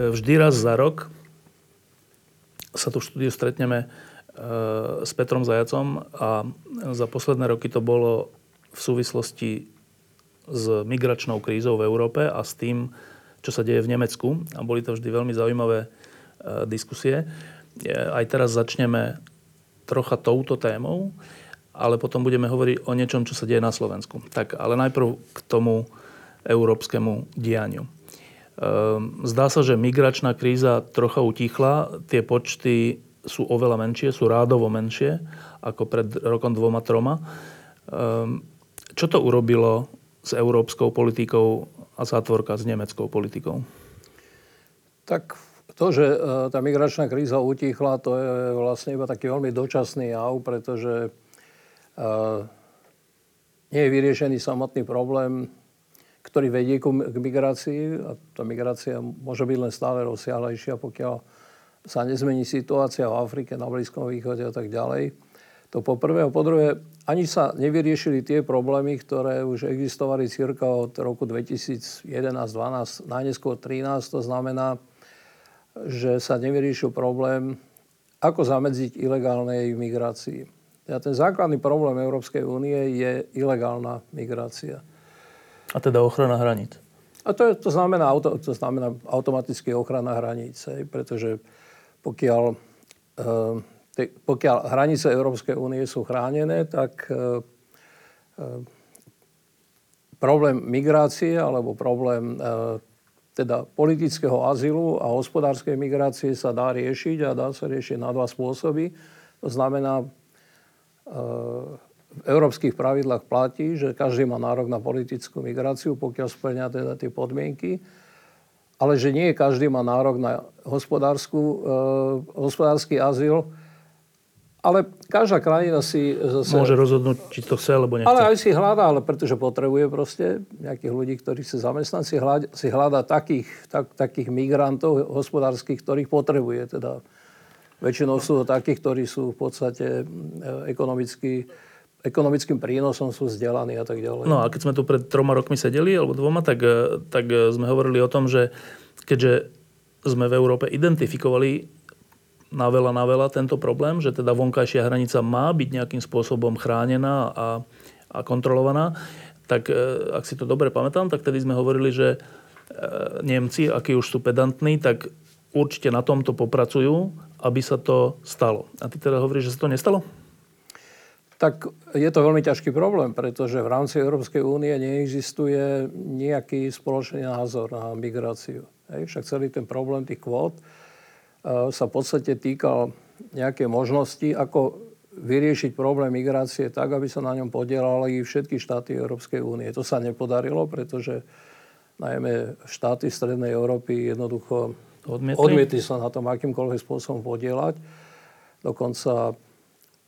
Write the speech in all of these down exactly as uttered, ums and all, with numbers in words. Vždy raz za rok sa tu v štúdiu stretneme s Petrom Zajacom a za posledné roky to bolo v súvislosti s migračnou krízou v Európe a s tým, čo sa deje v Nemecku. A boli to vždy veľmi zaujímavé diskusie. Aj teraz začneme trocha touto témou, ale potom budeme hovoriť o niečom, čo sa deje na Slovensku. Tak, ale najprv k tomu európskemu dianiu. Zdá sa, že migračná kríza trocha utíchla. Tie počty sú oveľa menšie, sú rádovo menšie ako pred rokom dvoma, troma. Čo to urobilo s európskou politikou a zátvorka s nemeckou politikou? Tak to, že tá migračná kríza utíchla, to je vlastne iba taký veľmi dočasný jav, pretože nie je vyriešený samotný problém, ktorý vedie k migrácii, a tá migrácia môže byť len stále rozsiahlejšia, pokiaľ sa nezmení situácia v Afrike, na Blízkom východe a tak ďalej. To po prvé. Po druhé, ani sa nevyriešili tie problémy, ktoré už existovali cirka od roku dvetisícjedenásť dvanásť, najneskôr trinásť. To znamená, že sa nevyriešil problém, ako zamedziť ilegálnej migrácii. A ten základný problém Európskej únie je ilegálna migrácia. A teda ochrana hraníc. A to, je, to, znamená, to znamená automaticky ochrana hraníc, pretože pokiaľ, e, pokiaľ hranice Európskej únie sú chránené, tak e, problém migrácie alebo problém e, teda politického azylu a hospodárskej migrácie sa dá riešiť a dá sa riešiť na dva spôsoby. To znamená... E, V európskych pravidlách platí, že každý má nárok na politickú migráciu, pokiaľ splňa teda tie podmienky, ale že nie každý má nárok na hospodársku, e, hospodársky azyl, ale každá krajina si... Zase, môže rozhodnúť, či to chce, alebo nechce. Ale aj si hľadá, ale pretože potrebuje proste nejakých ľudí, ktorí chce zamestnať, si hľadá, si hľadá takých, tak, takých migrantov hospodárskych, ktorých potrebuje. Teda väčšinou sú to takí, ktorí sú v podstate ekonomicky... ekonomickým prínosom sú vzdelaní a tak ďalej. No a keď sme tu pred troma rokmi sedeli, alebo dvoma, tak, tak sme hovorili o tom, že keďže sme v Európe identifikovali na veľa, na veľa tento problém, že teda vonkajšia hranica má byť nejakým spôsobom chránená a, a kontrolovaná, tak ak si to dobre pamätám, tak tedy sme hovorili, že Nemci, akí už sú pedantní, tak určite na tomto popracujú, aby sa to stalo. A ty teda hovoríš, že sa to nestalo? Tak je to veľmi ťažký problém, pretože v rámci Európskej únie neexistuje nejaký spoločný názor na migráciu. Hej? Však celý ten problém tých kvót sa v podstate týkal nejakej možnosti, ako vyriešiť problém migrácie tak, aby sa na ňom podielali všetky štáty Európskej únie. To sa nepodarilo, pretože najmä štáty Strednej Európy jednoducho odmietli, odmietli sa na tom akýmkoľvek spôsobom podielať. Dokonca...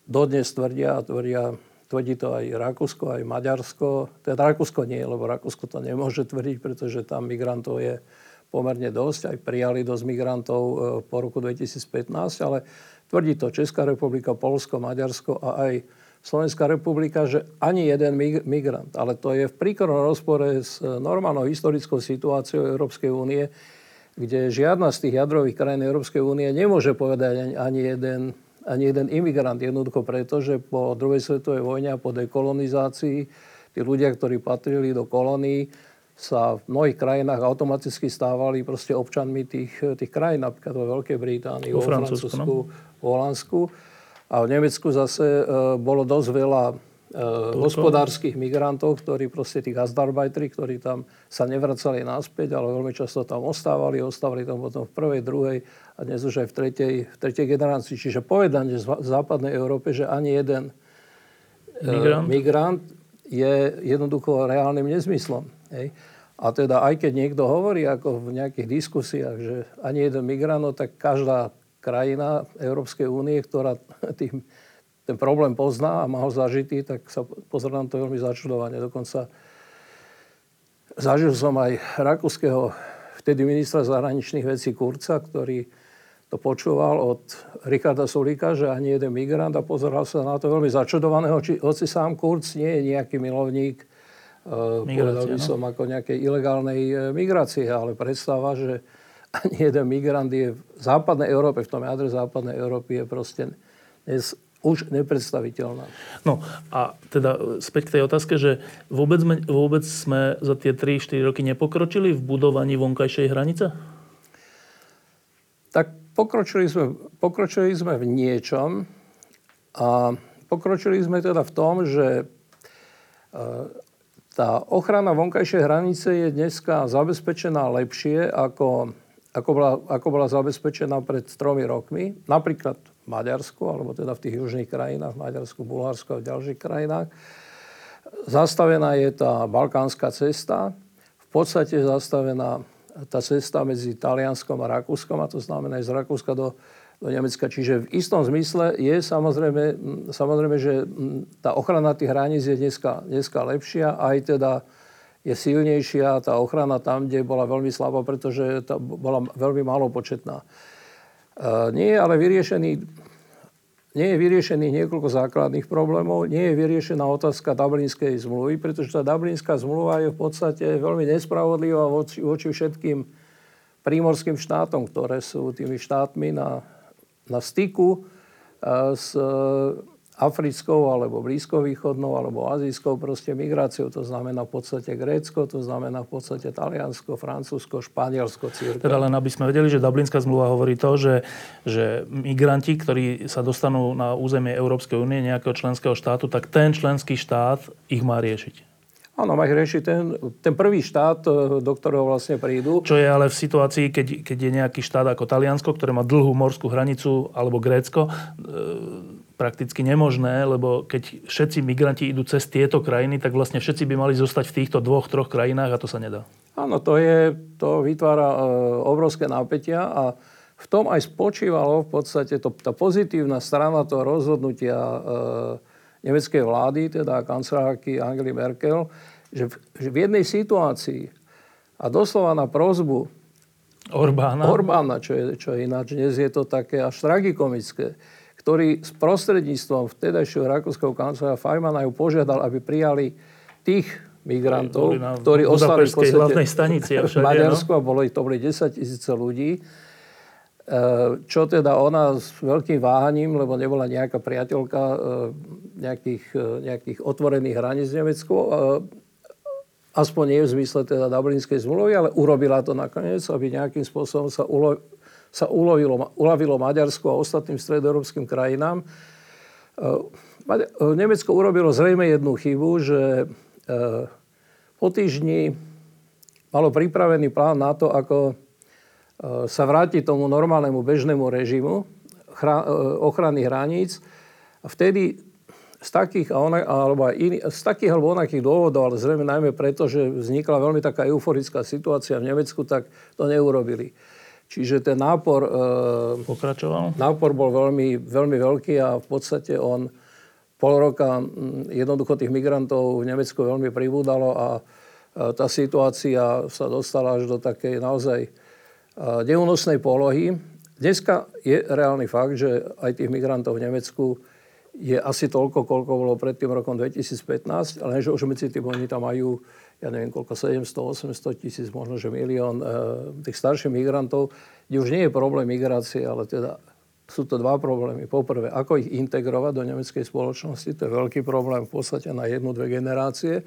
Dodnes tvrdia, tvrdia, tvrdí to aj Rakúsko, aj Maďarsko. Teda Rakúsko nie, lebo Rakúsko to nemôže tvrdiť, pretože tam migrantov je pomerne dosť. Aj prijali dosť migrantov po roku dvetisícpätnásť, ale tvrdí to Česká republika, Poľsko, Maďarsko a aj Slovenská republika, že ani jeden migrant. Ale to je v príkrom rozpore s normálnou historickou situáciou Európskej únie, kde žiadna z tých jadrových krajín Európskej únie nemôže povedať ani jeden ani jeden imigrant, jednoducho preto, že po druhej svetovej vojne a po dekolonizácii tí ľudia, ktorí patrili do kolónií, sa v mnohých krajinách automaticky stávali proste občanmi tých, tých krajín, napríklad vo Veľkej Británii, vo Francúzsku, no? V Holandsku. A v Nemecku zase e, bolo dosť veľa e, hospodárskych migrantov, ktorí proste tých gastarbeitri, ktorí tam sa nevracali naspäť, ale veľmi často tam ostávali, ostávali tam potom v prvej, druhej, a dnes už aj v tretej, v tretej generácii. Čiže povedané v západnej Európe, že ani jeden migrant, e, migrant je jednoducho reálnym nezmyslom. Hej. A A teda aj keď niekto hovorí, ako v nejakých diskusiách, že ani jeden migrant, tak každá krajina Európskej únie, ktorá tým, ten problém pozná a má ho zažitý, tak sa pozerám to veľmi začudovane. Dokonca zažil som aj rakúskeho vtedy ministra zahraničných vecí Kurza, ktorý to počúval od Richarda Sulíka, že ani jeden migrant, a pozeral sa na to veľmi začudovaného, či hoci sám Kurz nie je nejaký milovník povedal by som, ako nejakej ilegálnej migrácie, ale predstava, že ani jeden migrant je v západnej Európe, v tom jadre západnej Európy je proste dnes už nepredstaviteľná. No a teda späť k tej otázke, že vôbec sme, vôbec sme za tie tri štyri roky nepokročili v budovaní vonkajšej hranice? Tak pokročili sme, pokročili sme v niečom a pokročili sme teda v tom, že e, tá ochrana vonkajšej hranice je dneska zabezpečená lepšie, ako, ako, bola, ako bola zabezpečená pred tromi rokmi. Napríklad v Maďarsku, alebo teda v tých južných krajinách, v Maďarsku, Bulharsku a v ďalších krajinách. Zastavená je tá balkánska cesta. V podstate je zastavená tá cesta medzi Talianskom a Rakúskom, a to znamená aj z Rakúska do, do Nemecka. Čiže v istom zmysle je samozrejme, samozrejme že tá ochrana tých hraníc je dneska, dneska lepšia, aj teda je silnejšia tá ochrana tam, kde bola veľmi slabá, pretože tá bola veľmi málo početná. Nie je ale vyriešený, nie je vyriešený niekoľko základných problémov, nie je vyriešená otázka Dublinskej zmluvy, pretože tá Dublinská zmluva je v podstate veľmi nespravodlivá voči, voči všetkým prímorským štátom, ktoré sú tými štátmi na, na styku s africkou alebo blízkovýchodnou alebo azijskou proste migráciou. To znamená v podstate Grécko, to znamená v podstate Taliansko, Francúzsko, Španielsko, cirka. Teda len aby sme vedeli, že Dublinská zmluva hovorí to, že, že migranti, ktorí sa dostanú na územie Európskej únie nejakého členského štátu, tak ten členský štát ich má riešiť. Áno, má ich riešiť ten, ten prvý štát, do ktorého vlastne prídu. Čo je ale v situácii, keď, keď je nejaký štát ako Taliansko, ktoré má dlhú morskú hranicu, alebo Grécko, e, prakticky nemožné, lebo keď všetci migranti idú cez tieto krajiny, tak vlastne všetci by mali zostať v týchto dvoch, troch krajinách, a to sa nedá. Áno, to, je, to vytvára e, obrovské napätia a v tom aj spočívalo v podstate to, tá pozitívna strana toho rozhodnutia e, nemeckej vlády, teda kancelárky Angely Merkel, že v, že v jednej situácii a doslova na prosbu Orbána, Orbána čo, je, čo je ináč, dnes je to také až tragikomické, ktorý s prostredníctvom vtedajšieho rakúskeho kancelára Fajmana ju požiadal, aby prijali tých migrantov, na, ktorí ostali v hlavnej stanici a všade, v Maďarsku, no? A boli, to boli desaťtisíc ľudí. Čo teda ona s veľkým váhaním, lebo nebola nejaká priateľka nejakých, nejakých otvorených hraníc v Nemecku, aspoň nie v zmysle teda Dublinskej zmluvy, ale urobila to nakoniec, aby nejakým spôsobom sa, ulo, sa ulovilo, uľavilo Maďarsko a ostatným stredoeurópskym krajinám. Nemecko urobilo zrejme jednu chybu, že po týždni malo pripravený plán na to, ako sa vráti tomu normálnemu bežnému režimu ochrany hraníc. A vtedy z takých, ona, alebo iný, z takých alebo onakých dôvodov, ale zrejme najmä preto, že vznikla veľmi taká euforická situácia v Nemecku, tak to neurobili. Čiže ten nápor, pokračoval. nápor bol veľmi, veľmi veľký a v podstate on pol roka jednoducho tých migrantov v Nemecku veľmi pribúdalo a tá situácia sa dostala až do takej naozaj neúnosnej polohy. Dneska je reálny fakt, že aj tých migrantov v Nemecku je asi toľko, koľko bolo pred tým rokom dvetisícpätnásť, ale že už medzi tým oni tam majú, ja neviem koľko, sedemsto, osemsto tisíc, možno že milión e, tých starších migrantov, kde už nie je problém migrácie, ale teda sú to dva problémy. Poprvé, ako ich integrovať do nemeckej spoločnosti, to je veľký problém v podstate na jednu, dve generácie.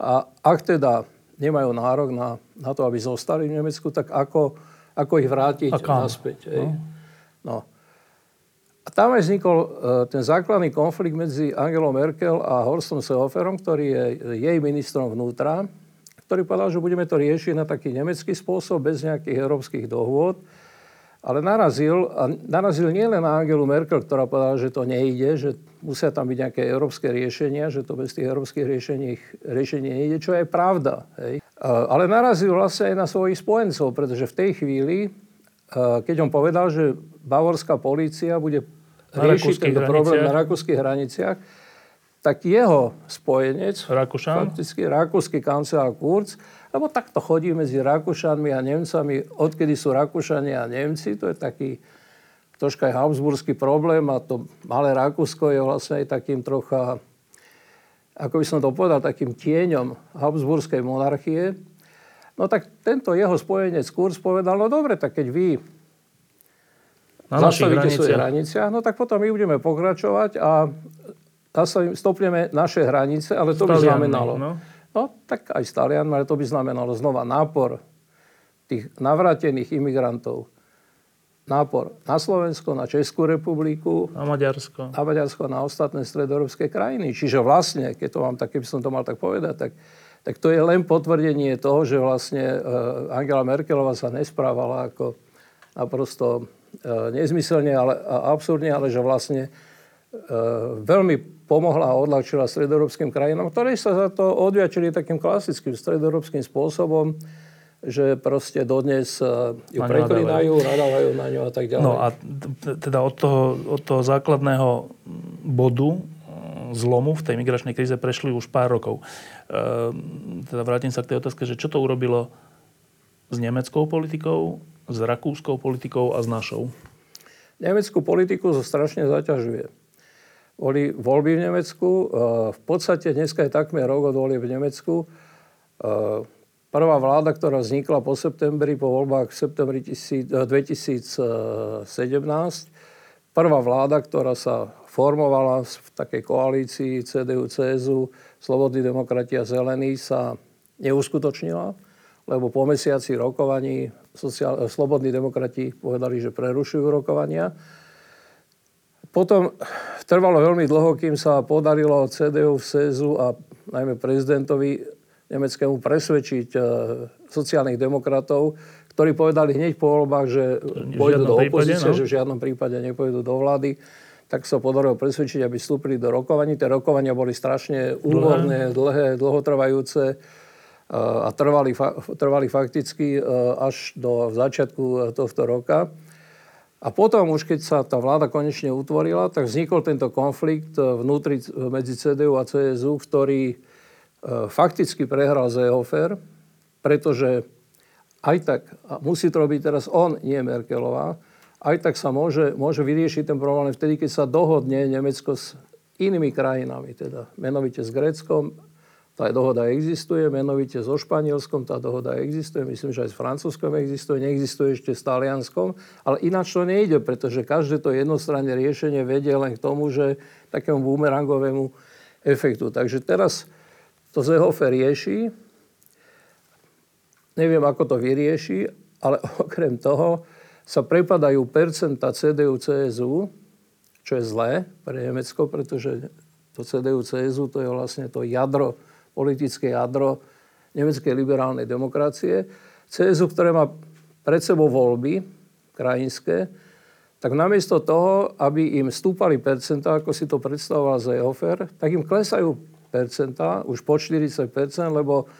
A ak teda nemajú nárok na, na to, aby zostali v Nemecku, tak ako ako ich vrátiť naspäť. No. No. A tam aj vznikol e, ten základný konflikt medzi Angelou Merkel a Horstom Seehoferom, ktorý je jej ministrom vnútra, ktorý povedal, že budeme to riešiť na taký nemecký spôsob, bez nejakých európskych dohôd. Ale narazil, a narazil nielen na Angelu Merkel, ktorá povedala, že to nejde, že musia tam byť nejaké európske riešenia, že to bez tých európskych riešení, riešení nejde, čo je pravda. Hej. A Ale narazil vlastne aj na svojich spojencov, pretože v tej chvíli, keď on povedal, že bavorská polícia bude riešiť tento problém na rakúskych hraniciach, tak jeho spojenec, Rakúšan, fakticky rakúsky kancelár Kurz, lebo takto chodí medzi Rakúšanmi a Nemcami, odkedy sú Rakúšania a Nemci, to je taký troška aj habsburský problém a to malé Rakúsko je vlastne aj takým trocha, ako by som to povedal, takým tieňom habsburskej monarchie. No tak tento jeho spojenec Kurz povedal, no dobre, tak keď vy zastavíte svoje hranice, no tak potom my budeme pokračovať a stopneme naše hranice, ale to by znamenalo. No. no, tak aj s Talianmi, ale to by znamenalo znova nápor tých navrátených imigrantov. Nápor na Slovensko, na Českú republiku. Na Maďarsko. Na Maďarsko, na ostatné stredoeurópske krajiny. Čiže vlastne, keď to mám tak, keby som to mal tak povedať, tak, tak to je len potvrdenie toho, že vlastne Angela Merkelová sa nesprávala ako naprosto nezmyselne ale, a absurdne, ale že vlastne veľmi pomohla a odľahčila stredoeurópskym krajinám, ktoré sa za to odviačili takým klasickým stredoeurópskym spôsobom, že proste dodnes ju preklinajú, nadávajú na ňu a tak ďalej. No a teda od toho, od toho základného bodu zlomu v tej migračnej kríze prešli už pár rokov. Teda vrátim sa k tej otázke, že čo to urobilo s nemeckou politikou, s rakúskou politikou a s našou? Nemeckú politiku to strašne zaťažuje. Boli voľby v Nemecku. V podstate dneska je takmer rok od volieb v Nemecku. Prvá vláda, ktorá vznikla po septembri, po voľbách v septembri dvetisícsedemnásť, prvá vláda, ktorá sa formovala v takej koalícii cé dé ú cé es ú, Slobodní demokrati a Zelení, sa neuskutočnila, lebo po mesiaci rokovaní sociál... Slobodní demokrati povedali, že prerušujú rokovania. Potom trvalo veľmi dlho, kým sa podarilo cé dé ú, cé es ú a najmä prezidentovi nemeckému presvedčiť e, sociálnych demokratov, ktorí povedali hneď po voľbách, že pôjdu do opozície, prípade, no? že v žiadnom prípade nepôjdu do vlády. Tak sa podarilo presvedčiť, aby vstúpili do rokovaní. Tie rokovania boli strašne úvodné, dlhé, dlhotrvajúce e, a trvali, fa- trvali fakticky e, až do začiatku tohto roka. A potom už, keď sa tá vláda konečne utvorila, tak vznikol tento konflikt vnútri medzi cé dé ú a cé es ú, ktorý e, fakticky prehral Seehofer, pretože aj tak, a musí to robiť teraz on, nie Merkelová, aj tak sa môže, môže vyriešiť ten problém vtedy, keď sa dohodne Nemecko s inými krajinami, teda menovite s Gréckom, tá dohoda existuje, menovite so Španielskom tá dohoda existuje, myslím, že aj s Francúzskom existuje, neexistuje ešte s Talianskom, ale ináč to nejde, pretože každé to jednostranné riešenie vedie len k tomu, že takému boomerangovému efektu. Takže teraz to Seehofer rieši, neviem, ako to vyrieši, ale okrem toho sa prepadajú percenta cé dé ú cé es ú, čo je zlé pre Nemecko, pretože to cé dé ú cé es ú to je vlastne to jadro politické jadro nemeckej liberálnej demokracie. cé es ú, ktoré má pred sebou voľby krajinské, tak namiesto toho, aby im stúpali percentá, ako si to predstavoval Seehofer, tak im klesajú percentá, už po štyridsať percent, lebo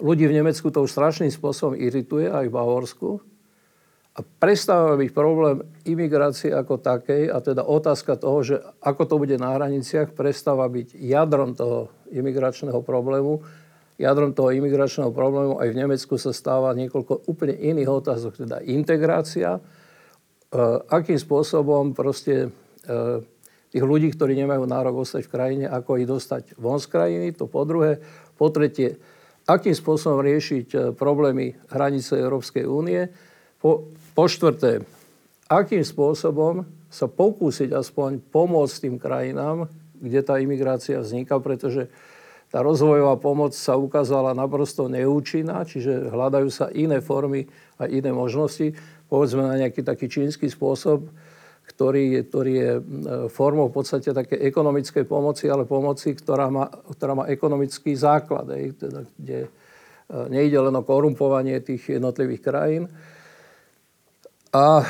ľudí v Nemecku to už strašným spôsobom irituje, aj v Bavorsku. A prestáva byť problém imigrácie ako takej, a teda otázka toho, že ako to bude na hraniciach, prestáva byť jadrom toho imigračného problému. Jadrom toho imigračného problému aj v Nemecku sa stáva niekoľko úplne iných otázok, teda integrácia, e, akým spôsobom proste e, tých ľudí, ktorí nemajú nárok ostať v krajine, ako ich dostať von z krajiny, to po druhé. Po tretie, akým spôsobom riešiť problémy hranice Európskej únie. Po, po štvrté, akým spôsobom sa pokúsiť aspoň pomôcť tým krajinám, kde tá imigrácia vzniká, pretože tá rozvojová pomoc sa ukázala naprosto neúčinná, čiže hľadajú sa iné formy a iné možnosti. Povedzme na nejaký taký čínsky spôsob, ktorý, ktorý je formou v podstate také ekonomickej pomoci, ale pomoci, ktorá má, ktorá má ekonomický základ, teda, kde nejde len o korumpovanie tých jednotlivých krajín. A,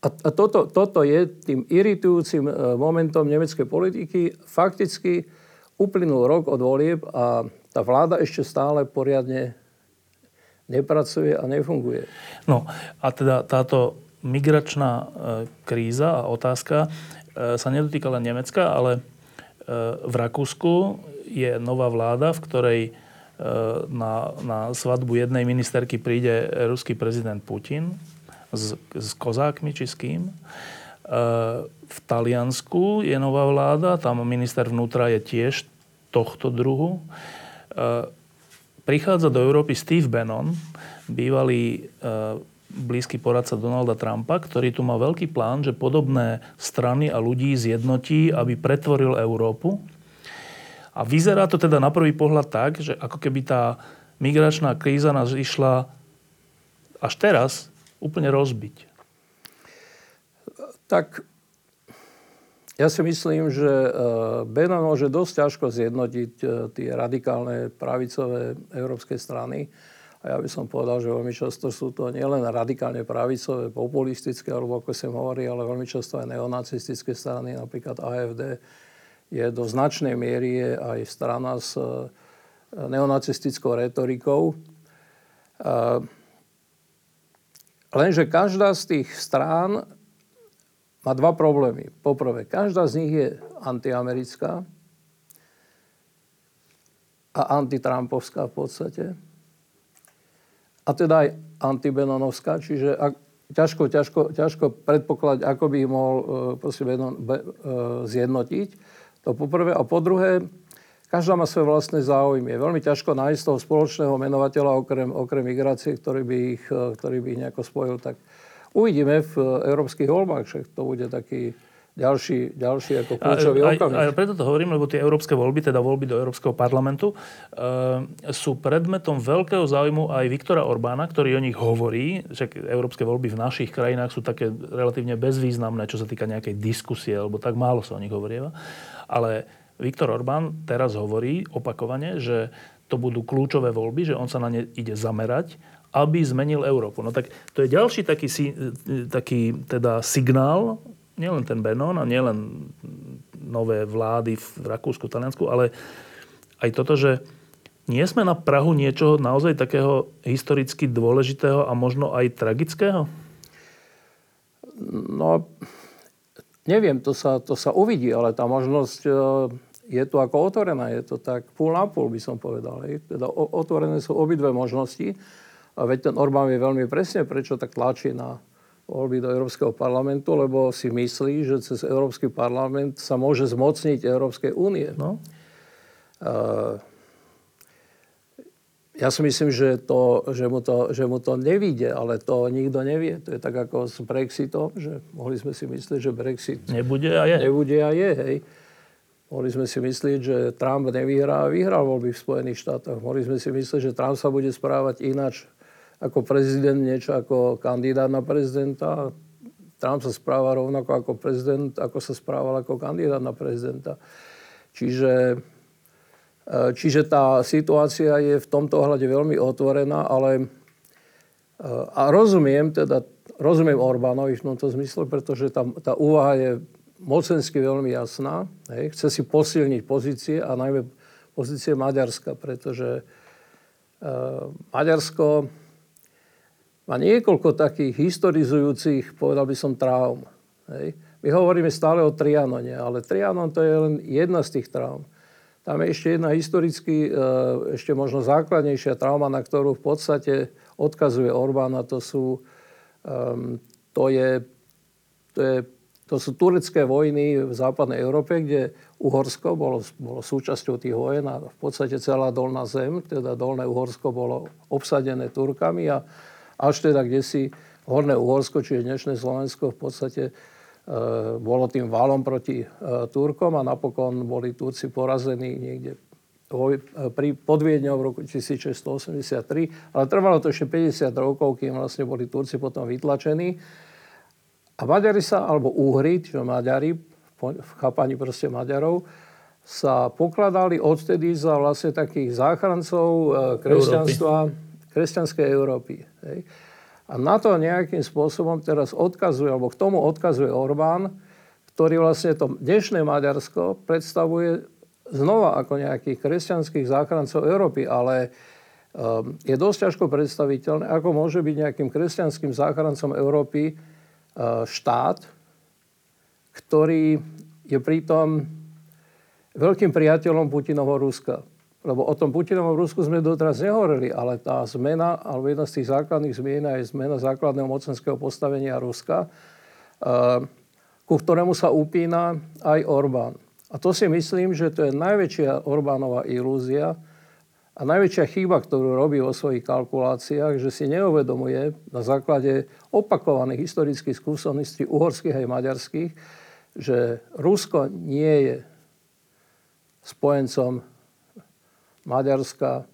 a, a toto, toto je tým iritujúcim momentom nemeckej politiky. Fakticky uplynul rok od volieb a tá vláda ešte stále poriadne nepracuje a nefunguje. No a teda táto migračná kríza a otázka sa nedotýka len Nemecka, ale v Rakúsku je nová vláda, v ktorej na, na svadbu jednej ministerky príde ruský prezident Putin s, s kozákmi či s kým. V Taliansku je nová vláda, tam minister vnútra je tiež tohto druhu. Prichádza do Európy Steve Bannon, bývalý blízky poradca Donalda Trumpa, ktorý tu má veľký plán, že podobné strany a ľudí zjednotí, aby pretvoril Európu. A vyzerá to teda na prvý pohľad tak, že ako keby tá migračná kríza nás išla až teraz úplne rozbiť. Tak ja si myslím, že Bannon môže dosť ťažko zjednotiť tie radikálne pravicové európske strany. A ja by som povedal, že veľmi často sú to nielen radikálne pravicové, populistické, alebo ako sem hovorí, ale veľmi často aj neonacistické strany, napríklad á ef dé je do značnej miery aj strana s neonacistickou retorikou. Lenže každá z tých strán má dva problémy. Poprvé, každá z nich je antiamerická a antitrampovská v podstate. A teda aj anti-Bannonovská, čiže ak, ťažko, ťažko, ťažko predpokladať, ako by ich mohol uh, prosím, Bannon, be, uh, zjednotiť. To poprvé. A po druhé, každá má svoje vlastné záujmy. Je veľmi ťažko nájsť toho spoločného menovateľa, okrem, okrem migrácie, ktorý by ich, uh, ktorý by ich nejako spojil. Tak uvidíme v uh, európskych voľbách, však to bude taký ďalší, ďalší ako kľúčový okamžik. A preto to hovorím, lebo tie európske voľby, teda voľby do Európskeho parlamentu, e, sú predmetom veľkého záujmu aj Viktora Orbána, ktorý o nich hovorí, že európske voľby v našich krajinách sú také relatívne bezvýznamné, čo sa týka nejakej diskusie, alebo tak málo sa o nich hovorieva. Ale Viktor Orbán teraz hovorí opakovane, že to budú kľúčové voľby, že on sa na ne ide zamerať, aby zmenil Európu. No tak to je ďalší taký, taký teda signál, nielen ten Bannon a nielen nové vlády v Rakúsku, Taliansku, ale aj toto, že nie sme na prahu niečoho naozaj takého historicky dôležitého a možno aj tragického? No, neviem, to sa, to sa uvidí, ale tá možnosť je tu ako otvorená. Je to tak púl na púl, by som povedal. Teda otvorené sú obidve možnosti. A veď ten Orbán je veľmi presne, prečo tak tlačí na voľby do Európskeho parlamentu, lebo si myslí, že cez Európsky parlament sa môže zmocniť Európskej únie. No? Uh, ja si myslím, že, to, že, mu to, že mu to nevíde, ale to nikto nevie. To je tak ako s Brexitom, že mohli sme si myslieť, že Brexit nebude a je. Nebude a je, hej. Mohli sme si myslieť, že Trump nevyhrá a vyhral voľby v Spojených štátoch. Mohli sme si myslieť, že Trump sa bude správať ináč ako prezident, niečo ako kandidát na prezidenta. Trump sa správa rovnako ako prezident, ako sa správal ako kandidát na prezidenta. Čiže, čiže tá situácia je v tomto ohľade veľmi otvorená, ale a rozumiem, teda, rozumiem Orbánovi v tomto zmysle, pretože tá, tá úvaha je mocensky veľmi jasná. Hej. Chce si posilniť pozície a najmä pozície Maďarska, pretože uh, Maďarsko má niekoľko takých historizujúcich, povedal by som, traum. Hej. My hovoríme stále o Trianone, ale Trianon to je len jedna z tých traum. Tam je ešte jedna historicky, ešte možno základnejšia trauma, na ktorú v podstate odkazuje Orbán, a to sú, um, to je, to je, to sú turecké vojny v západnej Európe, kde Uhorsko bolo, bolo súčasťou tých vojen a v podstate celá dolná zem, teda dolné Uhorsko, bolo obsadené Turkami a až teda kdesi Horné Uhorsko, čiže dnešné Slovensko, v podstate e, bolo tým valom proti e, Turkom a napokon boli Turci porazení niekde voj, pri Podviedňov v roku tisícšesťstoosemdesiattri. Ale trvalo to ešte päťdesiat rokov, kým vlastne boli Turci potom vytlačení. A Maďari sa, alebo Úhri, čiže Maďari, v chápaní proste Maďarov, sa pokladali odtedy za vlastne takých záchrancov e, kresťanstva Európy. Kresťanskej Európy. Hej. A na to nejakým spôsobom teraz odkazuje, alebo k tomu odkazuje Orbán, ktorý vlastne to dnešné Maďarsko predstavuje znova ako nejakých kresťanských záchrancov Európy, ale je dosť ťažko predstaviteľné, ako môže byť nejakým kresťanským záchrancom Európy štát, ktorý je pritom veľkým priateľom Putinovho Ruska. Lebo o tom Putinovom Rusku sme doteraz nehovorili, ale tá zmena, alebo jedna z tých základných zmien je zmena základného mocenského postavenia Ruska, ku ktorému sa upína aj Orbán. A to si myslím, že to je najväčšia Orbánova ilúzia a najväčšia chyba, ktorú robí vo svojich kalkuláciách, že si neuvedomuje na základe opakovaných historických skúseností uhorských aj maďarských, že Rusko nie je spojencom Maďarska,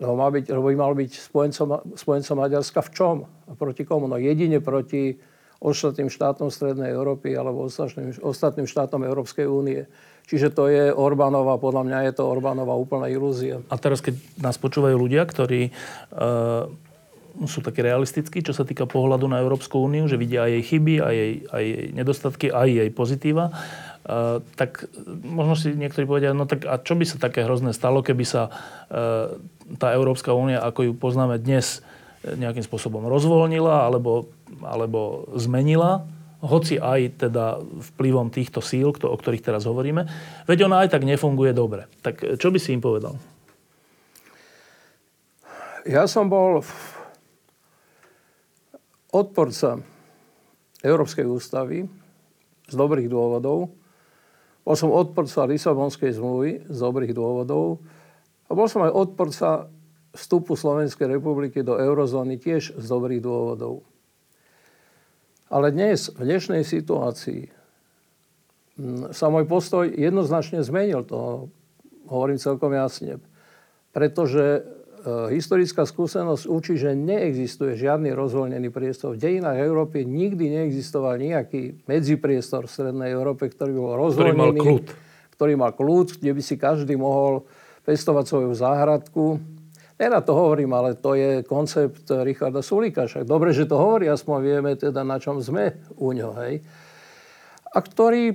lebo, má byť, lebo by mal byť spojencom, spojencom Maďarska v čom? A proti komu? No jedine proti ostatným štátom Strednej Európy alebo ostatným, ostatným štátom Európskej únie. Čiže to je Orbánova, podľa mňa je to Orbánova úplná ilúzia. A teraz, keď nás počúvajú ľudia, ktorí e, sú takí realistickí, čo sa týka pohľadu na Európsku úniu, že vidia aj jej chyby, aj jej, aj jej nedostatky, aj jej pozitíva, e, tak možno si niektorí povedia, no tak a čo by sa také hrozné stalo, keby sa e, tá Európska únia, ako ju poznáme dnes, nejakým spôsobom rozvoľnila alebo, alebo zmenila, hoci aj teda vplyvom týchto síl, o ktorých teraz hovoríme, veď ona aj tak nefunguje dobre. Tak čo by si im povedal? Ja som bol odporca Európskej ústavy z dobrých dôvodov. Bol som odporca Lisabonskej zmluvy z dobrých dôvodov. A bol som aj odporca vstupu Slovenskej republiky do eurozóny tiež z dobrých dôvodov. Ale dnes, v dnešnej situácii, sa môj postoj jednoznačne zmenil. To hovorím celkom jasne. Pretože e, historická skúsenosť učí, že neexistuje žiadny rozvoľnený priestor. V dejinách Európy nikdy neexistoval nejaký medzipriestor v Strednej Európe, ktorý bol rozvoľnený, ktorý mal kľud, ktorý mal kľud, kde by si každý mohol pestovať svoju záhradku. Nerad to hovorím, ale to je koncept Richarda Sulíka. Však dobre, že to hovorí, aspoň vieme teda, na čom sme u ňo, hej. A ktorý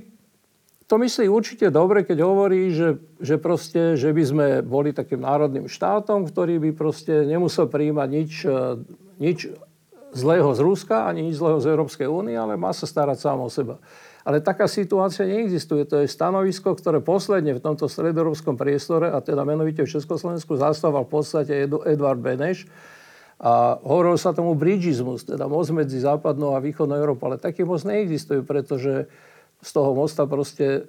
to myslí určite dobre, keď hovorí, že, že proste, že by sme boli takým národným štátom, ktorý by proste nemusel prijímať nič, nič zlého z Ruska, ani nič zlého z Európskej únie, ale má sa starať sám o seba. Ale taká situácia neexistuje. To je stanovisko, ktoré posledne v tomto stredoeurópskom priestore, a teda menovite v Československu, zastával v podstate Edvard Beneš. A hovoril sa tomu bridžizmus, teda most medzi západnou a východnou Európou. Ale taký most neexistuje, pretože z toho mosta proste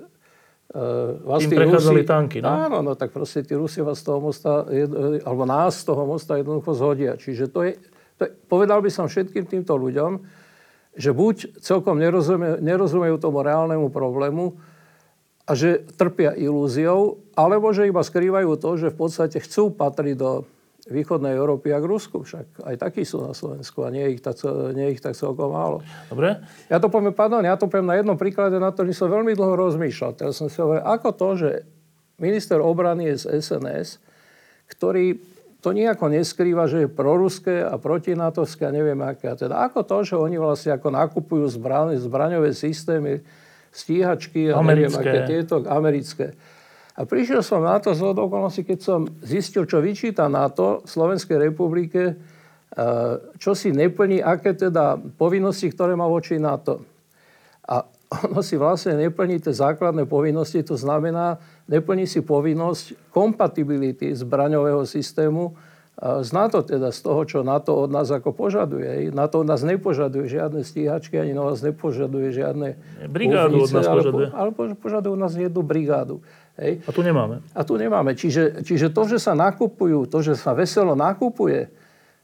e, vás tým tí prechádzali Rusi, tanky, no? Áno, no tak proste tí Rusi vás z toho mosta, alebo nás z toho mosta jednoducho zhodia. Čiže to je, to je povedal by som všetkým týmto ľuďom, že buď celkom nerozumie, nerozumejú tomu reálnemu problému a že trpia ilúziou, alebo že iba skrývajú to, že v podstate chcú patriť do východnej Európy a k Rusku. Však aj takí sú na Slovensku a nie je ich tak, nie je ich tak celkom málo. Dobre. Ja to poviem, pardon, ja to poviem na jednom príklade, na ktorý som veľmi dlho rozmýšľal. Teraz som si hovoril, ako to, že minister obrany je z es en es, ktorý to nejako neskrýva, že je proruské a protinátovské a neviem aké. A teda ako to, že oni vlastne ako nakupujú zbrane, zbraňové systémy, stíhačky a neviem aké tieto, americké. A prišiel som na to z okolnosti, keď som zistil, čo vyčíta NATO Slovenskej republike, čo si neplní, aké teda povinnosti, ktoré má voči NATO. A ono si vlastne neplní tie základné povinnosti, to znamená, neplní si povinnosť kompatibility zbraňového systému z NATO, teda z toho, čo NATO od nás ako požaduje. NATO od nás nepožaduje žiadne stíhačky, ani nás nepožaduje žiadne brigádu od nás požaduje. Ale požaduje od nás jednu brigádu. Hej. A tu nemáme. A tu nemáme. Čiže, čiže to, že sa nakupujú, to, že sa veselo nakupuje,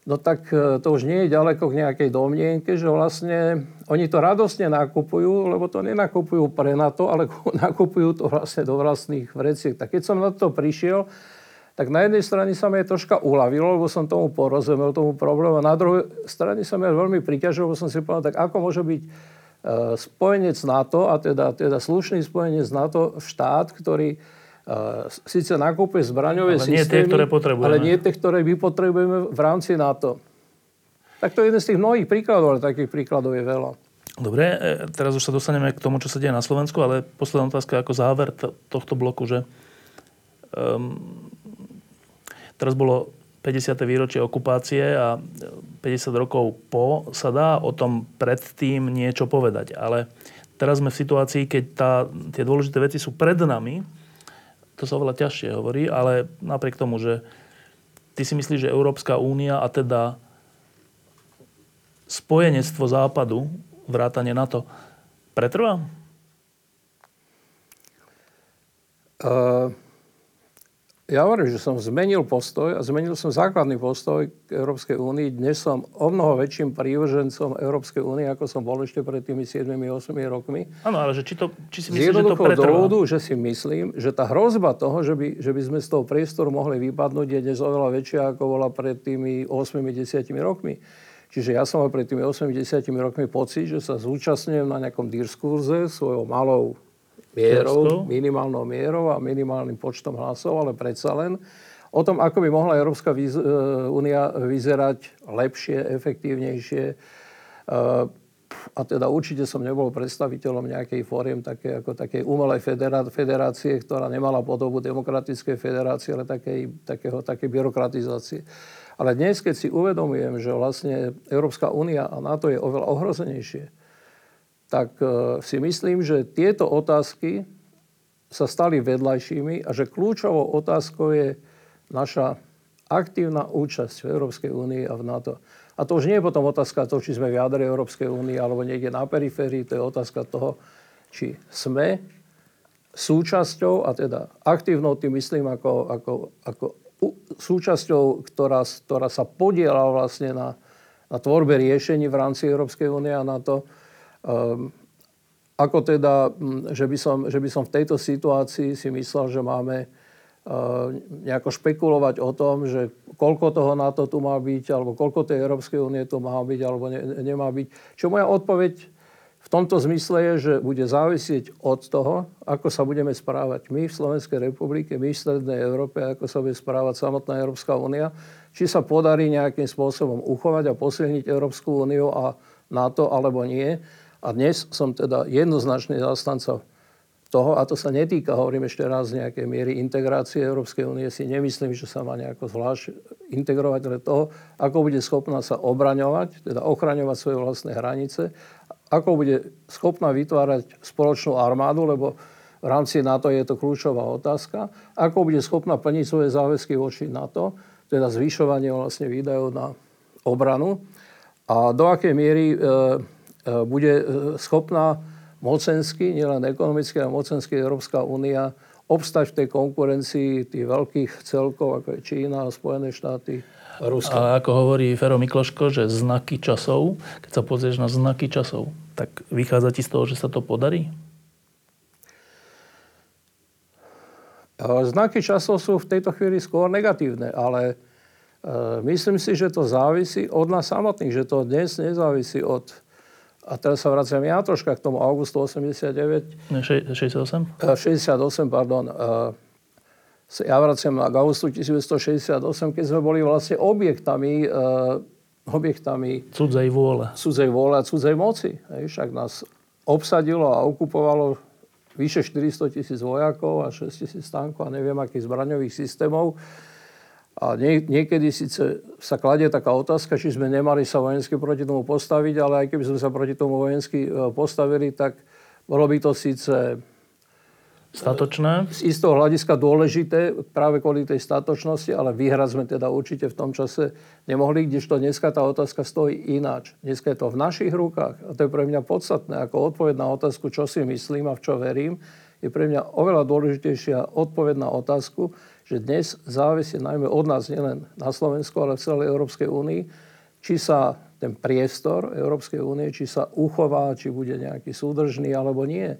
no tak to už nie je ďaleko k nejakej domnienke, že vlastne oni to radosne nakupujú, lebo to nenakupujú pre NATO, ale nakupujú to vlastne do vlastných vreciek. Tak keď som na to prišiel, tak na jednej strane sa mi troška uľavilo, lebo som tomu porozumel, tomu problému, a na druhej strane sa mi veľmi priťažil, lebo som si povedal, tak ako môže byť spojenec NATO, a teda, teda slušný spojenec NATO, štát, ktorý síce nakúpe zbraňové ale systémy, nie tie, ktoré potrebujeme. Ale nie tie, ktoré my potrebujeme v rámci NATO. Tak to je jeden z tých mnohých príkladov, ale takých príkladov je veľa. Dobre, teraz už sa dostaneme k tomu, čo sa deje na Slovensku, ale posledná otázka ako záver t- tohto bloku, že um, teraz bolo päťdesiate výročie okupácie a päťdesiat rokov po sa dá o tom predtým niečo povedať, ale teraz sme v situácii, keď tá, tie dôležité veci sú pred nami, to sa oveľa ťažšie hovorí, ale napriek tomu, že ty si myslíš, že Európska únia a teda spojenectvo Západu, vrátane NATO, pretrvá? Uh, ja hovorím, že som zmenil postoj a zmenil som základný postoj k Európskej únii. Dnes som o mnoho väčším prívržencom Európskej únie, ako som bol ešte pred tými siedmimi, ôsmimi rokmi. Áno, ale že či, to, či si myslíš, že to pretrvá? Z jednoduchého dôvodu, že si myslím, že tá hrozba toho, že by, že by sme z toho priestoru mohli vypadnúť, je dnes oveľa väčšia, ako bola pred tými ôsmimi, desiatimi rokmi. Čiže ja som mal pred tými osemdesiatimi rokmi pocit, že sa zúčastňujem na nejakom diskurze svojou malou mierou, minimálnou mierou a minimálnym počtom hlasov, ale predsa len o tom, ako by mohla Európska únia vyzerať lepšie, efektívnejšie. A teda určite som nebol predstaviteľom nejakej fóriem také, ako takej umelej federácie, ktorá nemala podobu demokratickej federácie, ale takej, takého, takej byrokratizácie. Ale dnes, keď si uvedomujem, že vlastne Európska únia a NATO je oveľa ohrozenejšie, tak si myslím, že tieto otázky sa stali vedľajšími a že kľúčovou otázkou je naša aktívna účasť v Európskej únii a v NATO. A to už nie je potom otázka toho, či sme v jadre Európskej únie alebo niekde na periférii. To je otázka toho, či sme súčasťou, a teda aktívnou tým myslím ako, ako, ako súčasťou, ktorá, ktorá sa podielala vlastne na, na tvorbe riešení v rámci Európskej únie a na to, um, ako teda, že by, som, že by som v tejto situácii si myslel, že máme uh, nejako špekulovať o tom, že koľko toho NATO tu má byť, alebo koľko tej Európskej únie tu má byť, alebo ne, nemá byť. Čo moja odpoveď v tomto zmysle je, že bude závisieť od toho, ako sa budeme správať my v Slovenskej republike, my v Strednej Európe, ako sa bude správať samotná Európska únia, či sa podarí nejakým spôsobom uchovať a posilniť Európsku úniu a NATO, alebo nie. A dnes som teda jednoznačný zástanca toho, a to sa netýka, hovorím ešte raz, nejakej miery integrácie Európskej únie, si nemyslím, že sa má nejako zvlášť integrovať, ale toho, ako bude schopná sa obraňovať, teda ochraňovať svoje vlastné hranice, ako bude schopná vytvárať spoločnú armádu, lebo v rámci NATO je to kľúčová otázka, ako bude schopná plniť svoje záväzky voči NATO, teda zvyšovanie vlastne výdajov na obranu a do akej miery e, e, bude schopná mocensky, nielen ekonomicky, ale mocensky Európska únia obstať v tej konkurencii tých veľkých celkov, ako je Čína, Spojené štáty, Rusko. A ako hovorí Fero Mikloško, že znaky časov, keď sa pozrieš na znaky časov, tak vychádza ti z toho, že sa to podarí? Znaky časov sú v tejto chvíli skôr negatívne, ale myslím si, že to závisí od nás samotných, že to dnes nezávisí od... A teraz sa vraciam ja troška k tomu augustu osemdesiatdeväť. šesťdesiatosem? šesťdesiatosem, pardon. Ja vraciam k augustu devätnásťstošesťdesiatosem, keď sme boli vlastne objektami, objektami cudzej vôle. Cudzej vôle a cudzej moci. Však nás obsadilo a okupovalo vyše štyristotisíc vojakov a šesťtisíc tankov a neviem akých zbraňových systémov. A nie, niekedy síce sa kladie taká otázka, či sme nemali sa vojensky proti tomu postaviť, ale aj keby sme sa proti tomu vojensky postavili, tak bolo by to síce statočné. Z istého hľadiska dôležité práve kvôli tej statočnosti, ale vyhrať sme teda určite v tom čase nemohli, kdežto dneska tá otázka stojí ináč. Dneska je to v našich rukách a to je pre mňa podstatné. Ako odpoveď na otázku, čo si myslím a v čo verím, je pre mňa oveľa dôležitejšia odpoveď na otázku, že dnes závisí najmä od nás, nielen na Slovensku, ale v celej Európskej únii, či sa ten priestor Európskej únie, či sa uchová, či bude nejaký súdržný, alebo nie.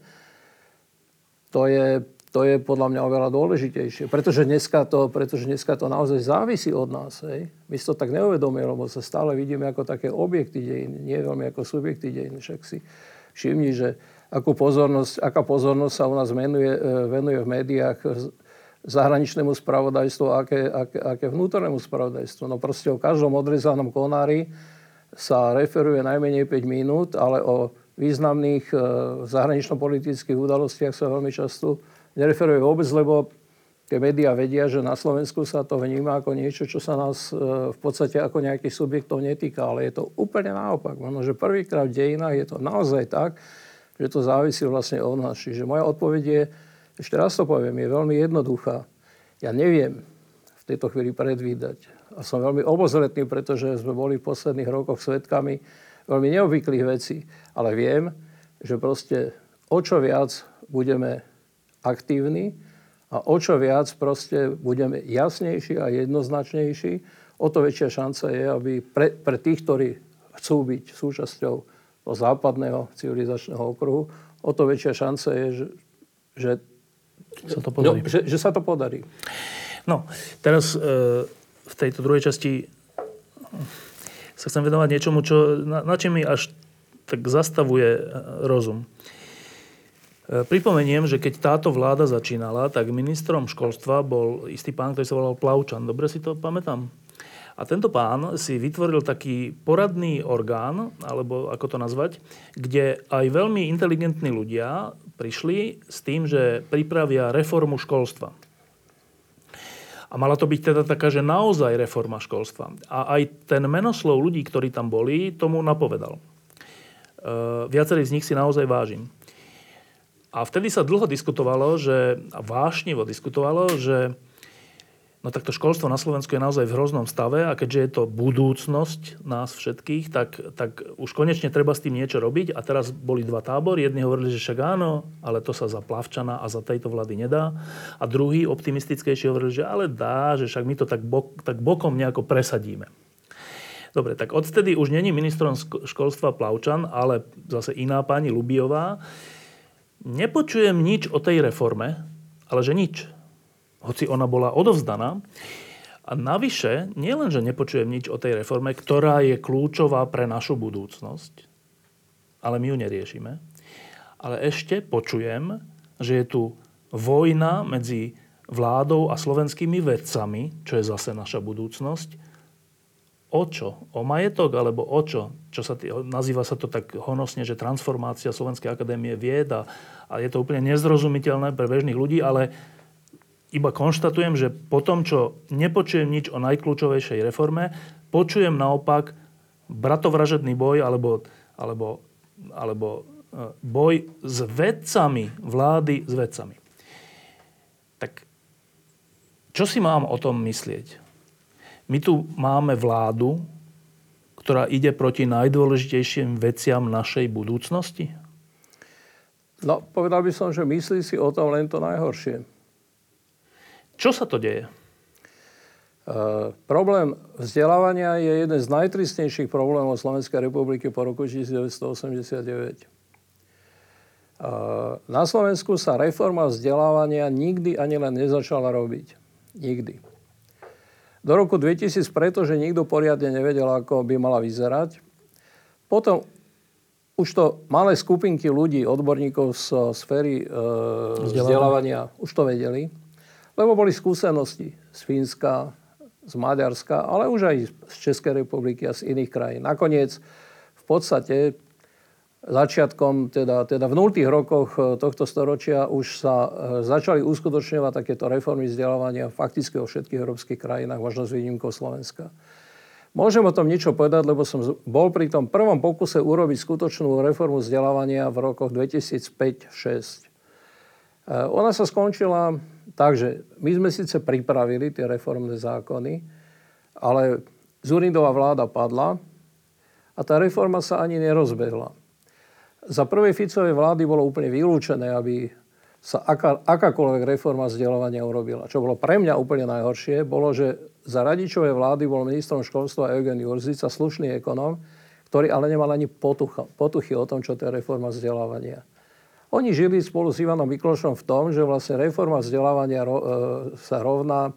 To je, to je podľa mňa oveľa dôležitejšie, pretože dneska to, pretože dneska to naozaj závisí od nás. Hej. My si to tak neuvedomujeme, lebo sa stále vidíme ako také objekty dejiny, nie veľmi ako subjekty dejiny. Však si všimni, že akú pozornosť, aká pozornosť sa u nás venuje, venuje v médiách zahraničnému spravodajstvu a aké, aké, aké vnútornému spravodajstvu. No proste o každom odrezanom konári sa referuje najmenej päť minút, ale o významných zahranično-politických udalostiach sa veľmi často nereferuje vôbec, lebo tie médiá vedia, že na Slovensku sa to vníma ako niečo, čo sa nás v podstate ako nejakých subjektov netýka. Ale je to úplne naopak. Možno, že prvýkrát v dejinách je to naozaj tak, že to závisí vlastne od nás. Čiže moja odpoveď je, ešte raz to poviem, je veľmi jednoduchá. Ja neviem v tejto chvíli predvídať. A som veľmi obozretný, pretože sme boli v posledných rokoch svedkami veľmi neobvyklých vecí. Ale viem, že proste o čo viac budeme aktívni, a o čo viac proste budeme jasnejší a jednoznačnejší, o to väčšia šanca je, aby pre, pre tých, ktorí chcú byť súčasťou toho západného civilizačného okruhu, o to väčšia šanca je, že, že, sa, to podarí. No, že, že sa to podarí. No, teraz e, v tejto druhej časti sa chcem venovať niečomu, čo, na, na čím mi až tak zastavuje rozum. Pripomeniem, že keď táto vláda začínala, tak ministrom školstva bol istý pán, ktorý sa volal Plavčan. Dobre si to pamätám? A tento pán si vytvoril taký poradný orgán, alebo ako to nazvať, kde aj veľmi inteligentní ľudia prišli s tým, že pripravia reformu školstva. A mala to byť teda taká, že naozaj reforma školstva. A aj ten menoslov ľudí, ktorí tam boli, tomu napovedal. Viacerí z nich si naozaj vážim. A vtedy sa dlho diskutovalo, že, a vášnivo diskutovalo, že no takto školstvo na Slovensku je naozaj v hroznom stave a keďže je to budúcnosť nás všetkých, tak, tak už konečne treba s tým niečo robiť. A teraz boli dva tábory. Jedni hovorili, že však áno, ale to sa za Plavčana a za tejto vlády nedá. A druhý, optimistickejší, hovorili, že ale dá, že však my to tak, bok, tak bokom nejako presadíme. Dobre, tak odtedy už není ministrom školstva Plavčan, ale zase iná pani Lubyová. Nepočujem nič o tej reforme, ale že nič. Hoci ona bola odovzdaná. A navyše, nielen, že nepočujem nič o tej reforme, ktorá je kľúčová pre našu budúcnosť, ale my ju neriešime, ale ešte počujem, že je tu vojna medzi vládou a slovenskými vedcami, čo je zase naša budúcnosť. O čo? O majetok alebo o čo? Čo sa tý, nazýva sa to tak honosne, že transformácia Slovenskej akadémie vied a, a je to úplne nezrozumiteľné pre bežných ľudí, ale iba konštatujem, že po tom, čo nepočujem nič o najkľúčovejšej reforme, počujem naopak bratovražedný boj alebo, alebo, alebo boj s vedcami, vlády s vedcami. Tak čo si mám o tom myslieť? My tu máme vládu, ktorá ide proti najdôležitejším veciam našej budúcnosti? No, povedal by som, že myslí si o tom len to najhoršie. Čo sa to deje? E, problém vzdelávania je jeden z najtristnejších problémov Slovenskej republiky po roku devätnásť osemdesiatdeväť. E, na Slovensku sa reforma vzdelávania nikdy ani len nezačala robiť. Nikdy. Do roku dvetisíc, pretože nikto poriadne nevedel, ako by mala vyzerať. Potom už to malé skupinky ľudí, odborníkov z sféry e, vzdelávania, už to vedeli. Lebo boli skúsenosti z Fínska, z Maďarska, ale už aj z Českej republiky a z iných krajín. Nakoniec v podstate začiatkom, teda, teda v nultých rokoch tohto storočia už sa začali uskutočňovať takéto reformy vzdelávania fakticky vo všetkých európskych krajinách, možno s výnimkou Slovenska. Môžem o tom niečo povedať, lebo som bol pri tom prvom pokuse urobiť skutočnú reformu vzdelávania v rokoch dvetisícpäť šesť. Ona sa skončila tak, že my sme síce pripravili tie reformné zákony, ale Zurindová vláda padla a tá reforma sa ani nerozbehla. Za prvej Ficovej vlády bolo úplne vylúčené, aby sa aká, akákoľvek reforma vzdelávania urobila. Čo bolo pre mňa úplne najhoršie, bolo, že za Radičovej vlády bol ministrom školstva Eugen Jurzyca, slušný ekonóm, ktorý ale nemal ani potucha, potuchy o tom, čo to je reforma vzdelávania. Oni žili spolu s Ivanom Miklošom v tom, že vlastne reforma vzdelávania ro, e, sa rovná e,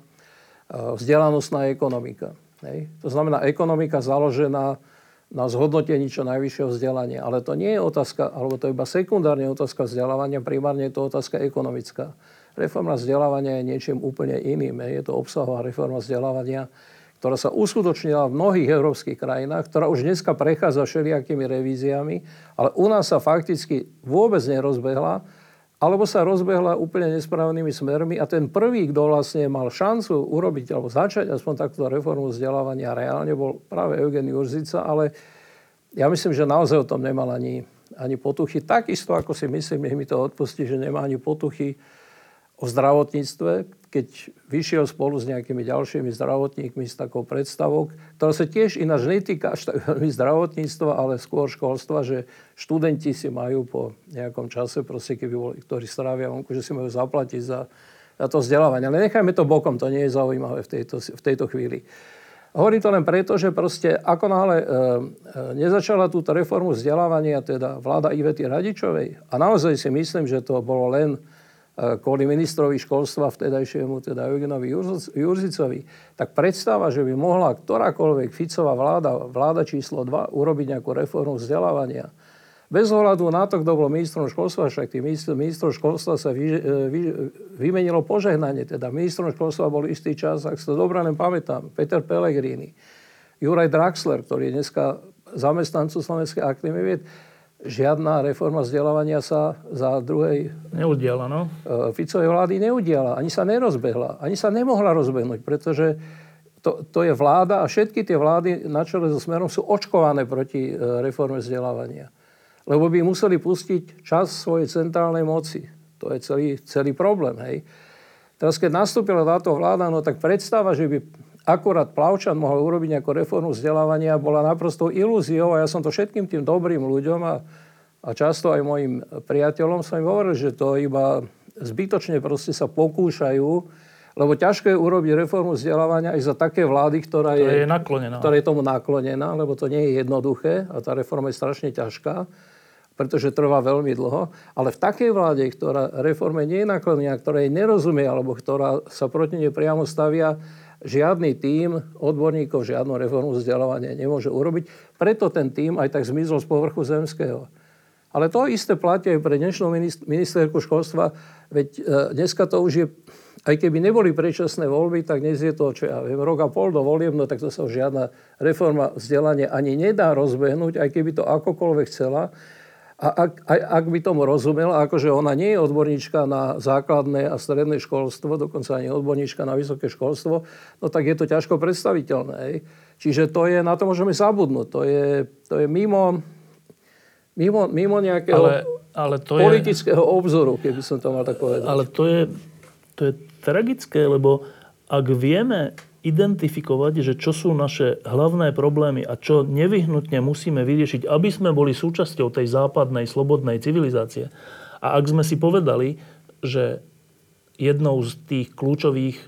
vzdelanostná ekonomika. Hej? To znamená ekonomika založená na zhodnotení čo najvyššieho vzdelania. Ale to nie je otázka, alebo to je iba sekundárne otázka vzdelávania, primárne je to otázka ekonomická. Reforma vzdelávania je niečím úplne iným. Je to obsahová reforma vzdelávania, ktorá sa uskutočnila v mnohých európskych krajinách, ktorá už dneska prechádza všelijakými revíziami, ale u nás sa fakticky vôbec nerozbehla, alebo sa rozbehla úplne nesprávnymi smermi a ten prvý, kto vlastne mal šancu urobiť alebo začať aspoň takúto reformu vzdelávania reálne, bol práve Eugen Jurzyca, ale ja myslím, že naozaj o tom nemal ani, ani potuchy. Takisto, ako si myslím, nech mi to odpustí, že nemá ani potuchy o zdravotníctve, keď vyšiel spolu s nejakými ďalšími zdravotníkmi s takou predstavou, ktorá sa tiež ináč netýka až tak veľmi zdravotníctva, ale skôr školstva, že študenti si majú po nejakom čase, proste keby boli, ktorí strávia vonku, že si majú zaplatiť za, za to vzdelávanie. Ale nechajme to bokom, to nie je zaujímavé v tejto, v tejto chvíli. Hovorím to len preto, že proste ako náhle e, nezačala túto reformu vzdelávania, teda vláda Ivety Radičovej, a naozaj si myslím, že to bolo len kvôli ministrovi školstva vtedajšiemu, teda Eugenovi Jurzicovi, tak predstava, že by mohla ktorákoľvek Ficová vláda, vláda číslo dva, urobiť nejakú reformu vzdelávania. Bez ohľadu na to, kto bol ministrom školstva, však tým ministrom školstva sa vy, vy, vymenilo požehnanie. Teda ministrom školstva bol istý čas, ak sa dobre nepamätám, Peter Pellegrini, Juraj Draxler, ktorý je dneska zamestnancom Slovenskej akadémie vied. Žiadna reforma vzdelávania sa za druhej neudiala, no? Ficovej vlády neudiala. Ani sa nerozbehla. Ani sa nemohla rozbehnúť, pretože to, to je vláda a všetky tie vlády na čele so Smerom sú očkované proti reforme vzdelávania. Lebo by museli pustiť čas svojej centrálnej moci. To je celý, celý problém, hej? Teraz, keď nastúpila táto vláda, no tak predstava, že by akurát Plavčan mohol urobiť nejakú reformu vzdelávania, bola naprostou ilúziou a ja som to všetkým tým dobrým ľuďom a, a často aj mojim priateľom som im hovoril, že to iba zbytočne proste sa pokúšajú, lebo ťažko je urobiť reformu vzdelávania aj za také vlády, ktorá je, je naklonená. Ktorá je tomu naklonená, lebo to nie je jednoduché a tá reforma je strašne ťažká, pretože trvá veľmi dlho, ale v takej vláde, ktorá reforme nie je naklonená, ktorá jej nerozumie alebo ktorá sa proti nej priamo stavia, žiadny tím odborníkov žiadnu reformu vzdelávania nemôže urobiť. Preto ten tím aj tak zmizol z povrchu zemského. Ale to isté platí aj pre dnešnú ministerku školstva. Veď dneska to už je, aj keby neboli predčasné voľby, tak dnes je to, čo ja viem, rok a pol do volieb, no tak to sa už žiadna reforma vzdelania ani nedá rozbehnúť, aj keby to akokoľvek chcela. A ak, aj, ak by tomu rozumela, akože ona nie je odborníčka na základné a stredné školstvo, dokonca ani odborníčka na vysoké školstvo, no tak je to ťažko predstaviteľné. Hej. Čiže to je, na to môžeme zabudnúť. To je, to je mimo, mimo, mimo nejakého ale, ale to politického je, obzoru, keby som to mal tak povedať. Ale to je, to je tragické, lebo ak vieme identifikovať, že čo sú naše hlavné problémy a čo nevyhnutne musíme vyriešiť, aby sme boli súčasťou tej západnej slobodnej civilizácie. A ak sme si povedali, že jednou z tých kľúčových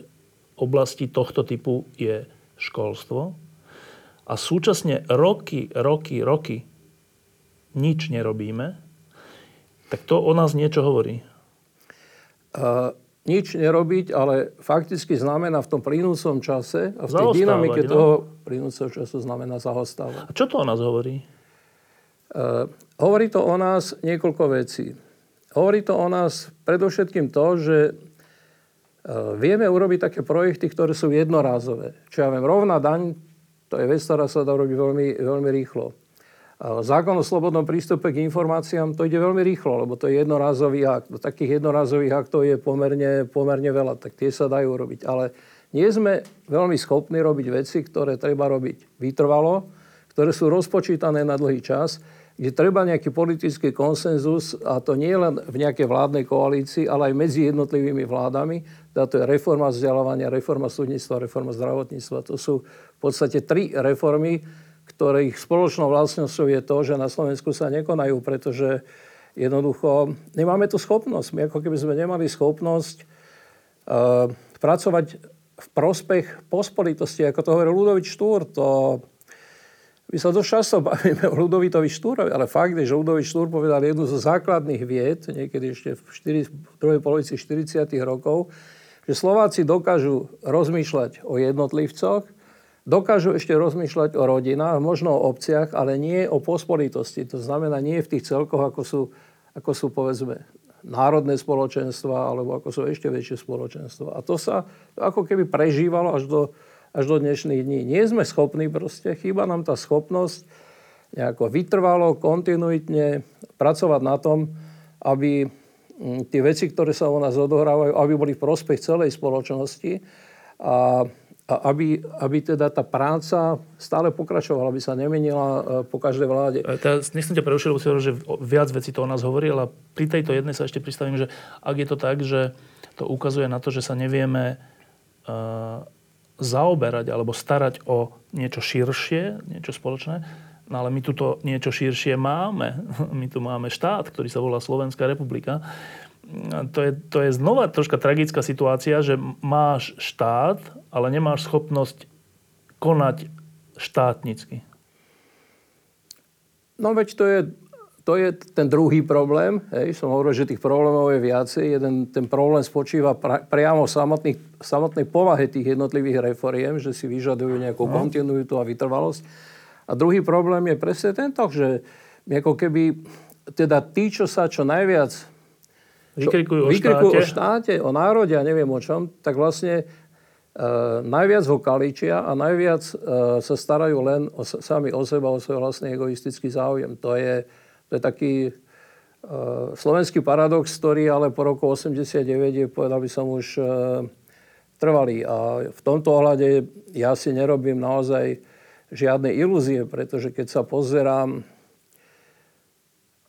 oblastí tohto typu je školstvo a súčasne roky, roky, roky nič nerobíme, tak to o nás niečo hovorí. Uh... Nič nerobiť, ale fakticky znamená v tom plynúcom čase a v tej dynamike toho plynúceho času znamená zaostávať. A čo to o nás hovorí? Uh, hovorí to o nás niekoľko vecí. Hovorí to o nás predovšetkým to, že uh, vieme urobiť také projekty, ktoré sú jednorázové. Čo ja viem, rovná daň, to je vec, ktorá sa dá robiť veľmi, veľmi rýchlo. Zákon o slobodnom prístupe k informáciám, to ide veľmi rýchlo, lebo to je jednorázový akt. Takých jednorázových aktov je pomerne, pomerne veľa, tak tie sa dajú robiť. Ale nie sme veľmi schopní robiť veci, ktoré treba robiť vytrvalo, ktoré sú rozpočítané na dlhý čas, kde treba nejaký politický konsenzus, a to nie len v nejakej vládnej koalícii, ale aj medzi jednotlivými vládami. Teda to je reforma vzdelávania, reforma súdnictva, reforma zdravotníctva. To sú v podstate tri reformy, ktorých spoločnou vlastnosťou je to, že na Slovensku sa nekonajú, pretože jednoducho nemáme tú schopnosť. My ako keby sme nemali schopnosť uh, pracovať v prospech pospolitosti, ako to hovoril Ľudovít Štúr. To... My sa dosť často bavíme o Ľudovitovi Štúrovi, ale fakt je, že Ľudovít Štúr povedal jednu zo základných vied, niekedy ešte v, štyri, v druhej polovici štyridsiatych rokov, že Slováci dokážu rozmýšľať o jednotlivcoch, dokážu ešte rozmýšľať o rodinách, možno o obciach, ale nie o pospolitosti. To znamená, nie v tých celkoch, ako sú, ako sú povedzme, národné spoločenstva, alebo ako sú ešte väčšie spoločenstva. A to sa ako keby prežívalo až do až do dnešných dní. Nie sme schopní proste, chýba nám tá schopnosť nejako vytrvalo, kontinuitne pracovať na tom, aby tie veci, ktoré sa u nás odohrávajú, aby boli v prospech celej spoločnosti a, a aby, aby teda tá práca stále pokračovala, aby sa nemenila po každej vláde. Teraz nechcem ťa prerušiť, lebo si hovoril, že viac vecí to o nás hovorí, ale pri tejto jednej sa ešte pristavím, že ak je to tak, že to ukazuje na to, že sa nevieme uh, zaoberať alebo starať o niečo širšie, niečo spoločné. No ale my tu to niečo širšie máme. My tu máme štát, ktorý sa volá Slovenská republika. To je, to je znova troška tragická situácia, že máš štát, ale nemáš schopnosť konať štátnicky. No veď to je, to je ten druhý problém. Hej. Som hovoril, že tých problémov je viacej. Jeden, ten problém spočíva pra, priamo v samotných, samotnej povahe tých jednotlivých reforiem, že si vyžadujú nejakú no. kontinuitu a vytrvalosť. A druhý problém je presne tento, že ako keby teda tí, čo sa čo najviac čo, vykrikujú, o, vykrikujú štáte. o štáte, o národe a neviem o čom, tak vlastne e, najviac ho kaličia a najviac e, sa starajú len o, sami o seba, o svoj vlastný egoistický záujem. To je, to je taký e, slovenský paradox, ktorý ale po roku osemdesiatdeväť je, povedal by som, už e, trvalý. A v tomto ohľade ja si nerobím naozaj žiadne ilúzie, pretože keď sa pozerám,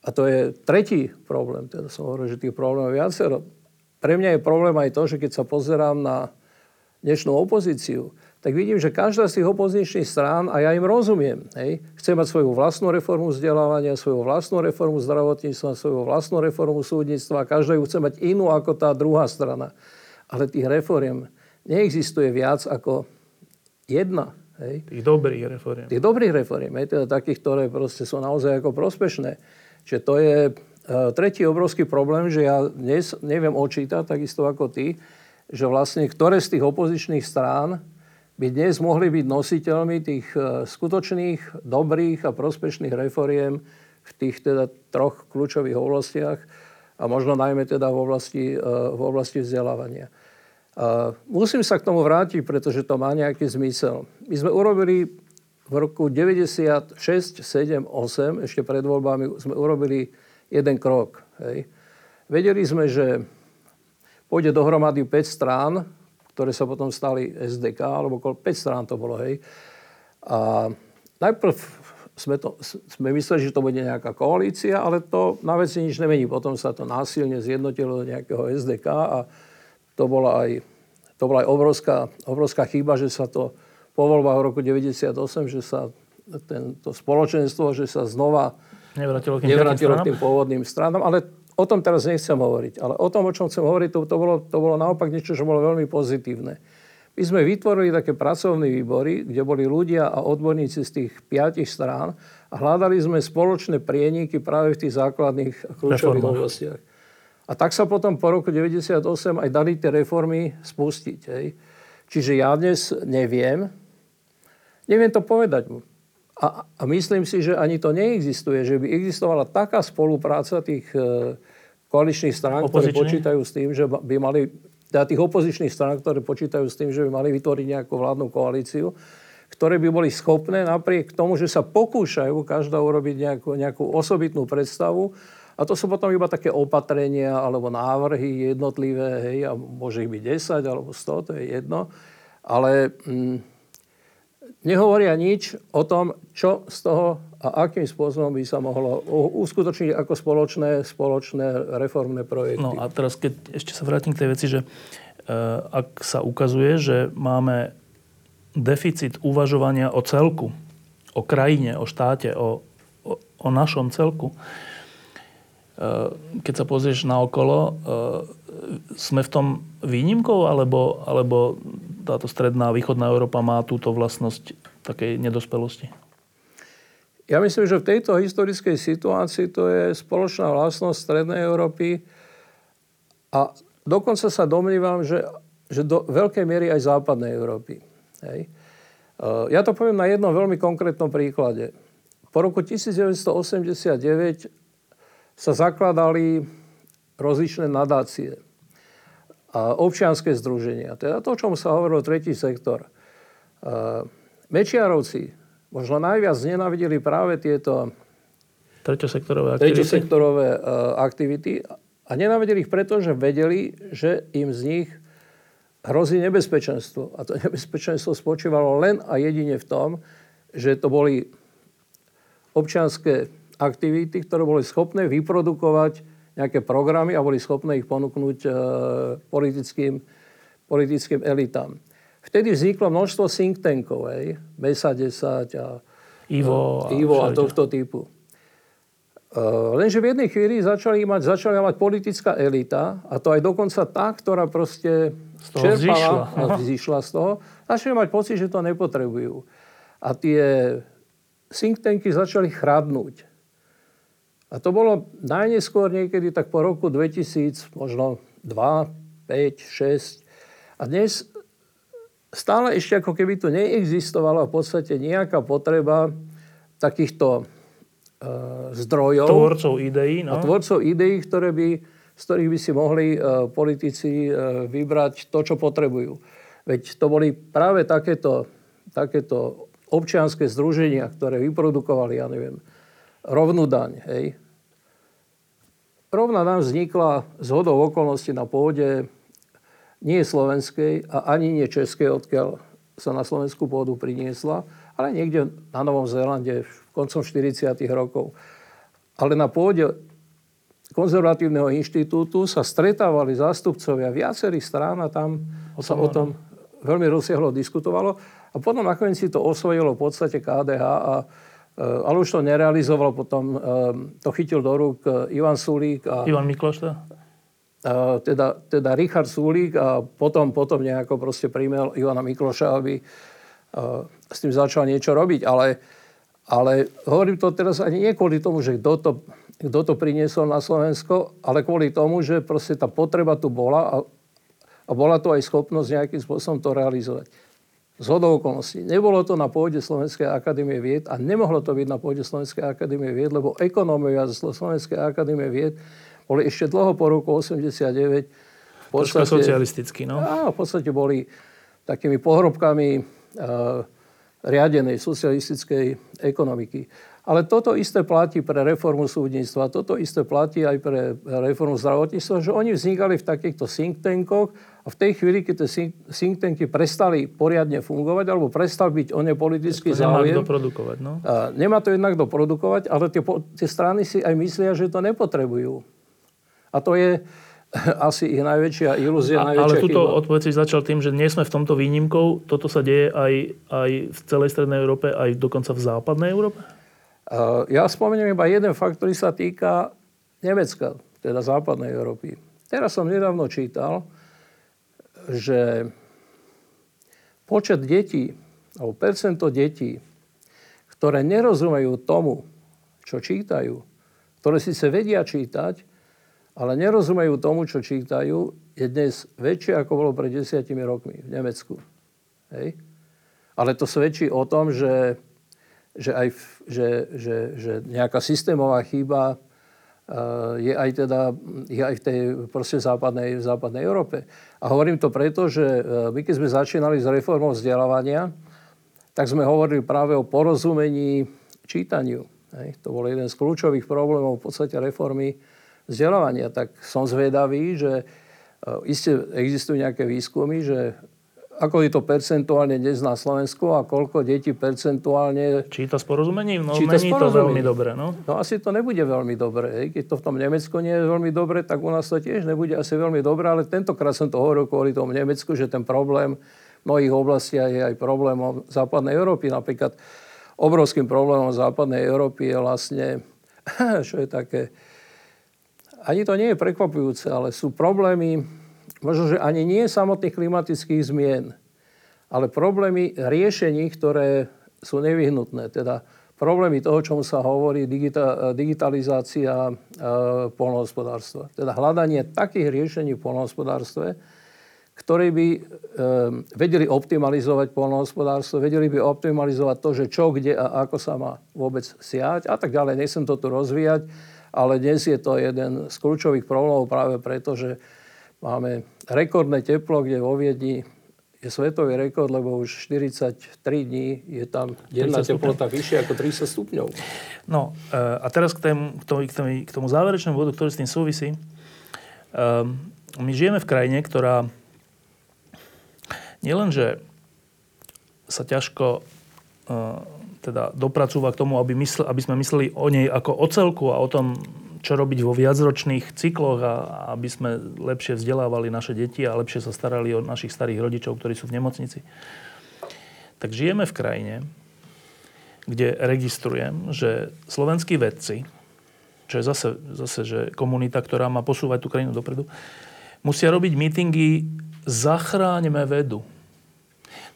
a to je tretí problém, teda som hovoril, že tých problémov je viacero. Pre mňa je problém aj to, že keď sa pozerám na dnešnú opozíciu, tak vidím, že každá z tých opozičných strán, a ja im rozumiem, hej, chce mať svoju vlastnú reformu vzdelávania, svoju vlastnú reformu zdravotníctva, svoju vlastnú reformu súdnictva, každá ju chce mať inú ako tá druhá strana. Ale tých reforiem neexistuje viac ako jedna. Hej. Tých dobrých reforiem. Tých dobrých reforiem, hej, teda takých, ktoré proste sú naozaj ako prospešné. Čiže to je e, tretí obrovský problém, že ja dnes neviem očítať, takisto ako ty, že vlastne ktoré z tých opozičných strán by dnes mohli byť nositeľmi tých e, skutočných, dobrých a prospešných reforiem v tých teda troch kľúčových oblastiach a možno najmä teda v oblasti, e, v oblasti vzdelávania. Uh, musím sa k tomu vrátiť, pretože to má nejaký zmysel. My sme urobili v roku deväťdesiatšesť, sedem, osem, ešte pred voľbami, sme urobili jeden krok. Hej. Vedeli sme, že pôjde dohromady päť strán, ktoré sa potom stali es dé ká, alebo okolo päť strán to bolo, hej. A najprv sme, to, sme mysleli, že to bude nejaká koalícia, ale to na veci nič nemení. Potom sa to násilne zjednotilo do nejakého es dé ká a To bola aj, to bola aj obrovská, obrovská chyba, že sa to po voľbách v roku deväťdesiatosem, že sa ten, to spoločenstvo, že sa znova nevrátilo k tým, nevrátilo k tým pôvodným stranám. Ale o tom teraz nechcem hovoriť. Ale o tom, o čom chcem hovoriť, to, to, bolo, to bolo naopak niečo, čo bolo veľmi pozitívne. My sme vytvorili také pracovné výbory, kde boli ľudia a odborníci z tých piatich strán a hľadali sme spoločné prieniky práve v tých základných kľúčových oblastiach. A tak sa potom po roku deväťdesiatosem aj dali tie reformy spustiť. Hej. Čiže ja dnes neviem, neviem to povedať. A, a myslím si, že ani to neexistuje, že by existovala taká spolupráca tých e, koaličných strán, Opozičný. ktoré počítajú s tým, že by mali, teda tých opozičných strán, ktoré počítajú s tým, že by mali vytvoriť nejakú vládnu koalíciu, ktoré by boli schopné napriek tomu, že sa pokúšajú každá urobiť nejakú, nejakú osobitnú predstavu. A to sú potom iba také opatrenia alebo návrhy jednotlivé, hej, a môže ich byť desať alebo sto, to je jedno. Ale mm, nehovoria nič o tom, čo z toho a akým spôsobom by sa mohlo uskutočniť ako spoločné, spoločné reformné projekty. No a teraz, keď ešte sa vrátim k tej veci, že e, ak sa ukazuje, že máme deficit uvažovania o celku, o krajine, o štáte, o, o, o našom celku, keď sa pozrieš naokolo, sme v tom výnimkou, alebo, alebo táto stredná východná Európa má túto vlastnosť takej nedospelosti? Ja myslím, že v tejto historickej situácii to je spoločná vlastnosť strednej Európy a dokonca sa domnívam, že, že do veľkej miery aj západnej Európy. Hej. Ja to poviem na jednom veľmi konkrétnom príklade. Po roku devätnásť osemdesiatdeväť sa zakladali rozličné nadácie a občianske združenia. Teda to, o čom sa hovorilo tretí sektor. Mečiarovci možno najviac nenávideli práve tieto treťosektorové aktivity. treťosektorové aktivity a nenávideli ich preto, že vedeli, že im z nich hrozí nebezpečenstvo. A to nebezpečenstvo spočívalo len a jedine v tom, že to boli občianske aktivity, ktoré boli schopné vyprodukovať nejaké programy a boli schopné ich ponúknuť politickým, politickým elitám. Vtedy vzniklo množstvo think tankov, hej, MESA desať a IVO a, IVO a tohto typu. Lenže v jednej chvíli začali mať, začala mať politická elita, a to aj dokonca tá, ktorá proste čerpala a vzýšla z toho, začali mať pocit, že to nepotrebujú. A tie think tanky začali chradnúť. A to bolo najneskôr niekedy tak po roku dvetisíc, možno dva, päť, šesť. A dnes stále ešte ako keby tu neexistovala v podstate nejaká potreba takýchto e, zdrojov. Tvorcov ideí. No. A tvorcov ideí, ktoré by, z ktorých by si mohli e, politici e, vybrať to, čo potrebujú. Veď to boli práve takéto, takéto občianske združenia, ktoré vyprodukovali, ja neviem, rovnú daň. Hej. Rovná daň vznikla zhodou okolností na pôde nie slovenskej a ani nie českej, odkiaľ sa na slovenskú pôdu priniesla, ale niekde na Novom Zélande v koncom štyridsiatych rokov. Ale na pôde Konzervatívneho inštitútu sa stretávali zástupcovia viacerých strán a tam sa o tom veľmi rozsiahlo diskutovalo. A potom nakoniec si to osvojilo v podstate ká dé há, a, ale už to nerealizoval. Potom to chytil do rúk Ivan Sulík a Ivan Mikloš. Teda, teda Richard Sulík a potom, potom nejako proste príjmel Ivana Mikloša, aby s tým začal niečo robiť. Ale, ale hovorím to teraz ani nie kvôli tomu, že kto to, kto to priniesol na Slovensko, ale kvôli tomu, že proste tá potreba tu bola a, a bola tu aj schopnosť nejakým spôsobom to realizovať. Zhodou okolností. Nebolo to na pôde Slovenskej akadémie vied a nemohlo to byť na pôde Slovenskej akadémie vied, lebo ekonómovia zo Slovenskej akadémie vied boli ešte dlho po roku osemdesiatdeväť. V podstate, troška socialistický, no? Áno, v podstate boli takými pohrobkami e, riadenej socialistickej ekonomiky. Ale toto isté platí pre reformu súdnictva, toto isté platí aj pre reformu zdravotníctva, že oni vznikali v takýchto think tankoch a v tej chvíli, keď tie think tanky prestali poriadne fungovať alebo prestal byť o ne politický záujem. Nemá to produkovať, no? A nemá to jednak doprodukovať, ale tie, tie strany si aj myslia, že to nepotrebujú. A to je asi ich najväčšia ilúzia, a, najväčšia ale túto chyba. Odpoveď si začal tým, že nie sme v tomto výnimkou. Toto sa deje aj, aj v celej strednej Európe, aj dokonca v západnej Európe? Uh, ja spomeniem iba jeden fakt, ktorý sa týka Nemecka, teda západnej Európy. Teraz som nedávno čítal, že počet detí, alebo percento detí, ktoré nerozumejú tomu, čo čítajú, ktoré síce vedia čítať, ale nerozumejú tomu, čo čítajú, je dnes väčšie, ako bolo pred desiatimi rokmi v Nemecku. Hej? Ale to svedčí o tom, že, že, aj, že, že, že nejaká systémová chyba je aj, teda, je aj v tej proste západnej, v západnej Európe. A hovorím to preto, že my, keď sme začínali s reformou vzdelávania, tak sme hovorili práve o porozumení čítaniu. Hej? To bol jeden z kľúčových problémov v podstate reformy vzdelávania. Tak som zvedavý, že iste existujú nejaké výskumy, že ako je to percentuálne dnes na Slovensku a koľko detí percentuálne číta s porozumením. No číta mení s porozumením. To veľmi dobre. No? No asi to nebude veľmi dobre. Keď to v tom Nemecku nie je veľmi dobre, tak u nás to tiež nebude asi veľmi dobre, ale tentokrát som to hovoril kvôli tomu Nemecku, že ten problém v mnohých oblastiach je aj problémom západnej Európy. Napríklad obrovským problémom západnej Európy je vlastne, čo je také, ani to nie je prekvapujúce, ale sú problémy, možno, že ani nie samotných klimatických zmien, ale problémy riešení, ktoré sú nevyhnutné. Teda problémy toho, čomu sa hovorí digita- digitalizácia e, poľnohospodárstva. Teda hľadanie takých riešení v poľnohospodárstve, ktoré by e, vedeli optimalizovať poľnohospodárstvo, vedeli by optimalizovať to, že čo, kde a ako sa má vôbec siať a tak ďalej. Nechcem to tu rozvíjať, ale dnes je to jeden z kľúčových problémov práve preto, že máme rekordné teplo, kde vo Viedni je svetový rekord, lebo už štyridsaťtri dní je tam denná teplota vyššia ako tridsať stupňov. No a teraz k tomu, k tomu, k tomu záverečnému bodu, ktorý s tým súvisí. My žijeme v krajine, ktorá nielenže sa ťažko teda dopracúva k tomu, aby, mysl, aby sme mysleli o nej ako o celku a o tom, čo robiť vo viacročných cykloch a aby sme lepšie vzdelávali naše deti a lepšie sa starali o našich starých rodičov, ktorí sú v nemocnici. Tak žijeme v krajine, kde registrujem, že slovenskí vedci, čo je zase, zase že komunita, ktorá má posúvať tú krajinu dopredu, musia robiť mítingy Zachráňme vedu.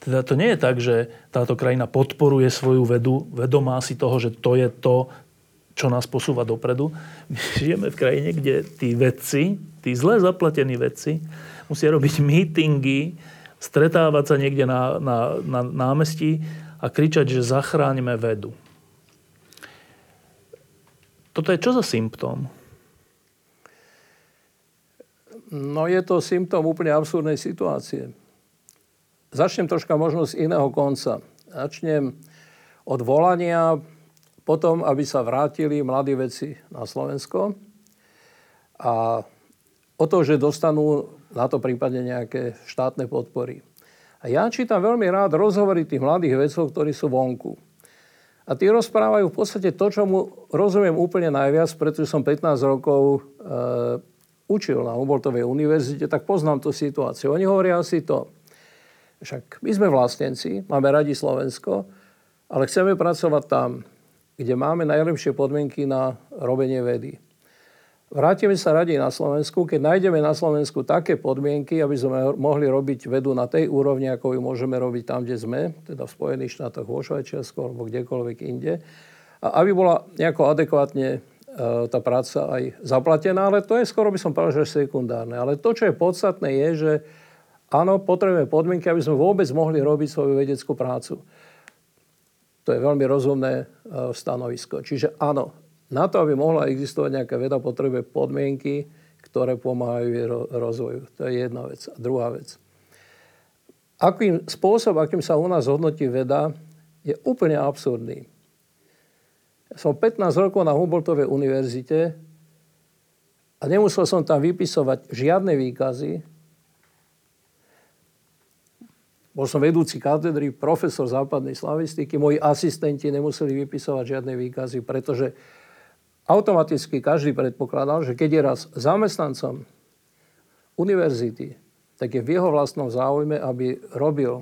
Teda to nie je tak, že táto krajina podporuje svoju vedu, vedomá si toho, že to je to, čo nás posúva dopredu. My žijeme v krajine, kde tí vedci, tí zle zaplatení vedci, musia robiť mítingy, stretávať sa niekde na, na, na námestí a kričať, že zachránime vedu. Toto je čo za symptóm? No je to symptóm úplne absurdnej situácie. Začnem troška možno z iného konca. Začnem od volania potom, aby sa vrátili mladí vedci na Slovensko a o to, že dostanú na to prípadne nejaké štátne podpory. A ja čítam veľmi rád rozhovory tých mladých vedcov, ktorí sú vonku. A tí rozprávajú v podstate to, čo mu rozumiem úplne najviac, pretože som pätnásť rokov e, učil na Humboldtovej univerzite, tak poznám tú situáciu. Oni hovoria si to. Však my sme vlastnenci, máme radi Slovensko, ale chceme pracovať tam, kde máme najlepšie podmienky na robenie vedy. Vrátime sa radi na Slovensku, keď nájdeme na Slovensku také podmienky, aby sme mohli robiť vedu na tej úrovni, ako ju môžeme robiť tam, kde sme, teda v Spojených štátoch, vo Švajčiarsku alebo kdekoľvek inde, a aby bola nejako adekvátne tá práca aj zaplatená, ale to je skoro by som povedal, že sekundárne. Ale to, čo je podstatné, je, že áno, potrebujeme podmienky, aby sme vôbec mohli robiť svoju vedeckú prácu. To je veľmi rozumné stanovisko. Čiže áno, na to, aby mohla existovať nejaká veda, potrebuje podmienky, ktoré pomáhajú jej rozvoju. To je jedna vec. A druhá vec. Akým spôsob, akým sa u nás hodnotí veda, je úplne absurdný. Ja som pätnásť rokov na Humboldtovej univerzite a nemusel som tam vypisovať žiadne výkazy. Bol som vedúci katedry, profesor západnej slavistiky. Moji asistenti nemuseli vypisovať žiadne výkazy, pretože automaticky každý predpokladal, že keď je raz zamestnancom univerzity, tak je v jeho vlastnom záujme, aby robil,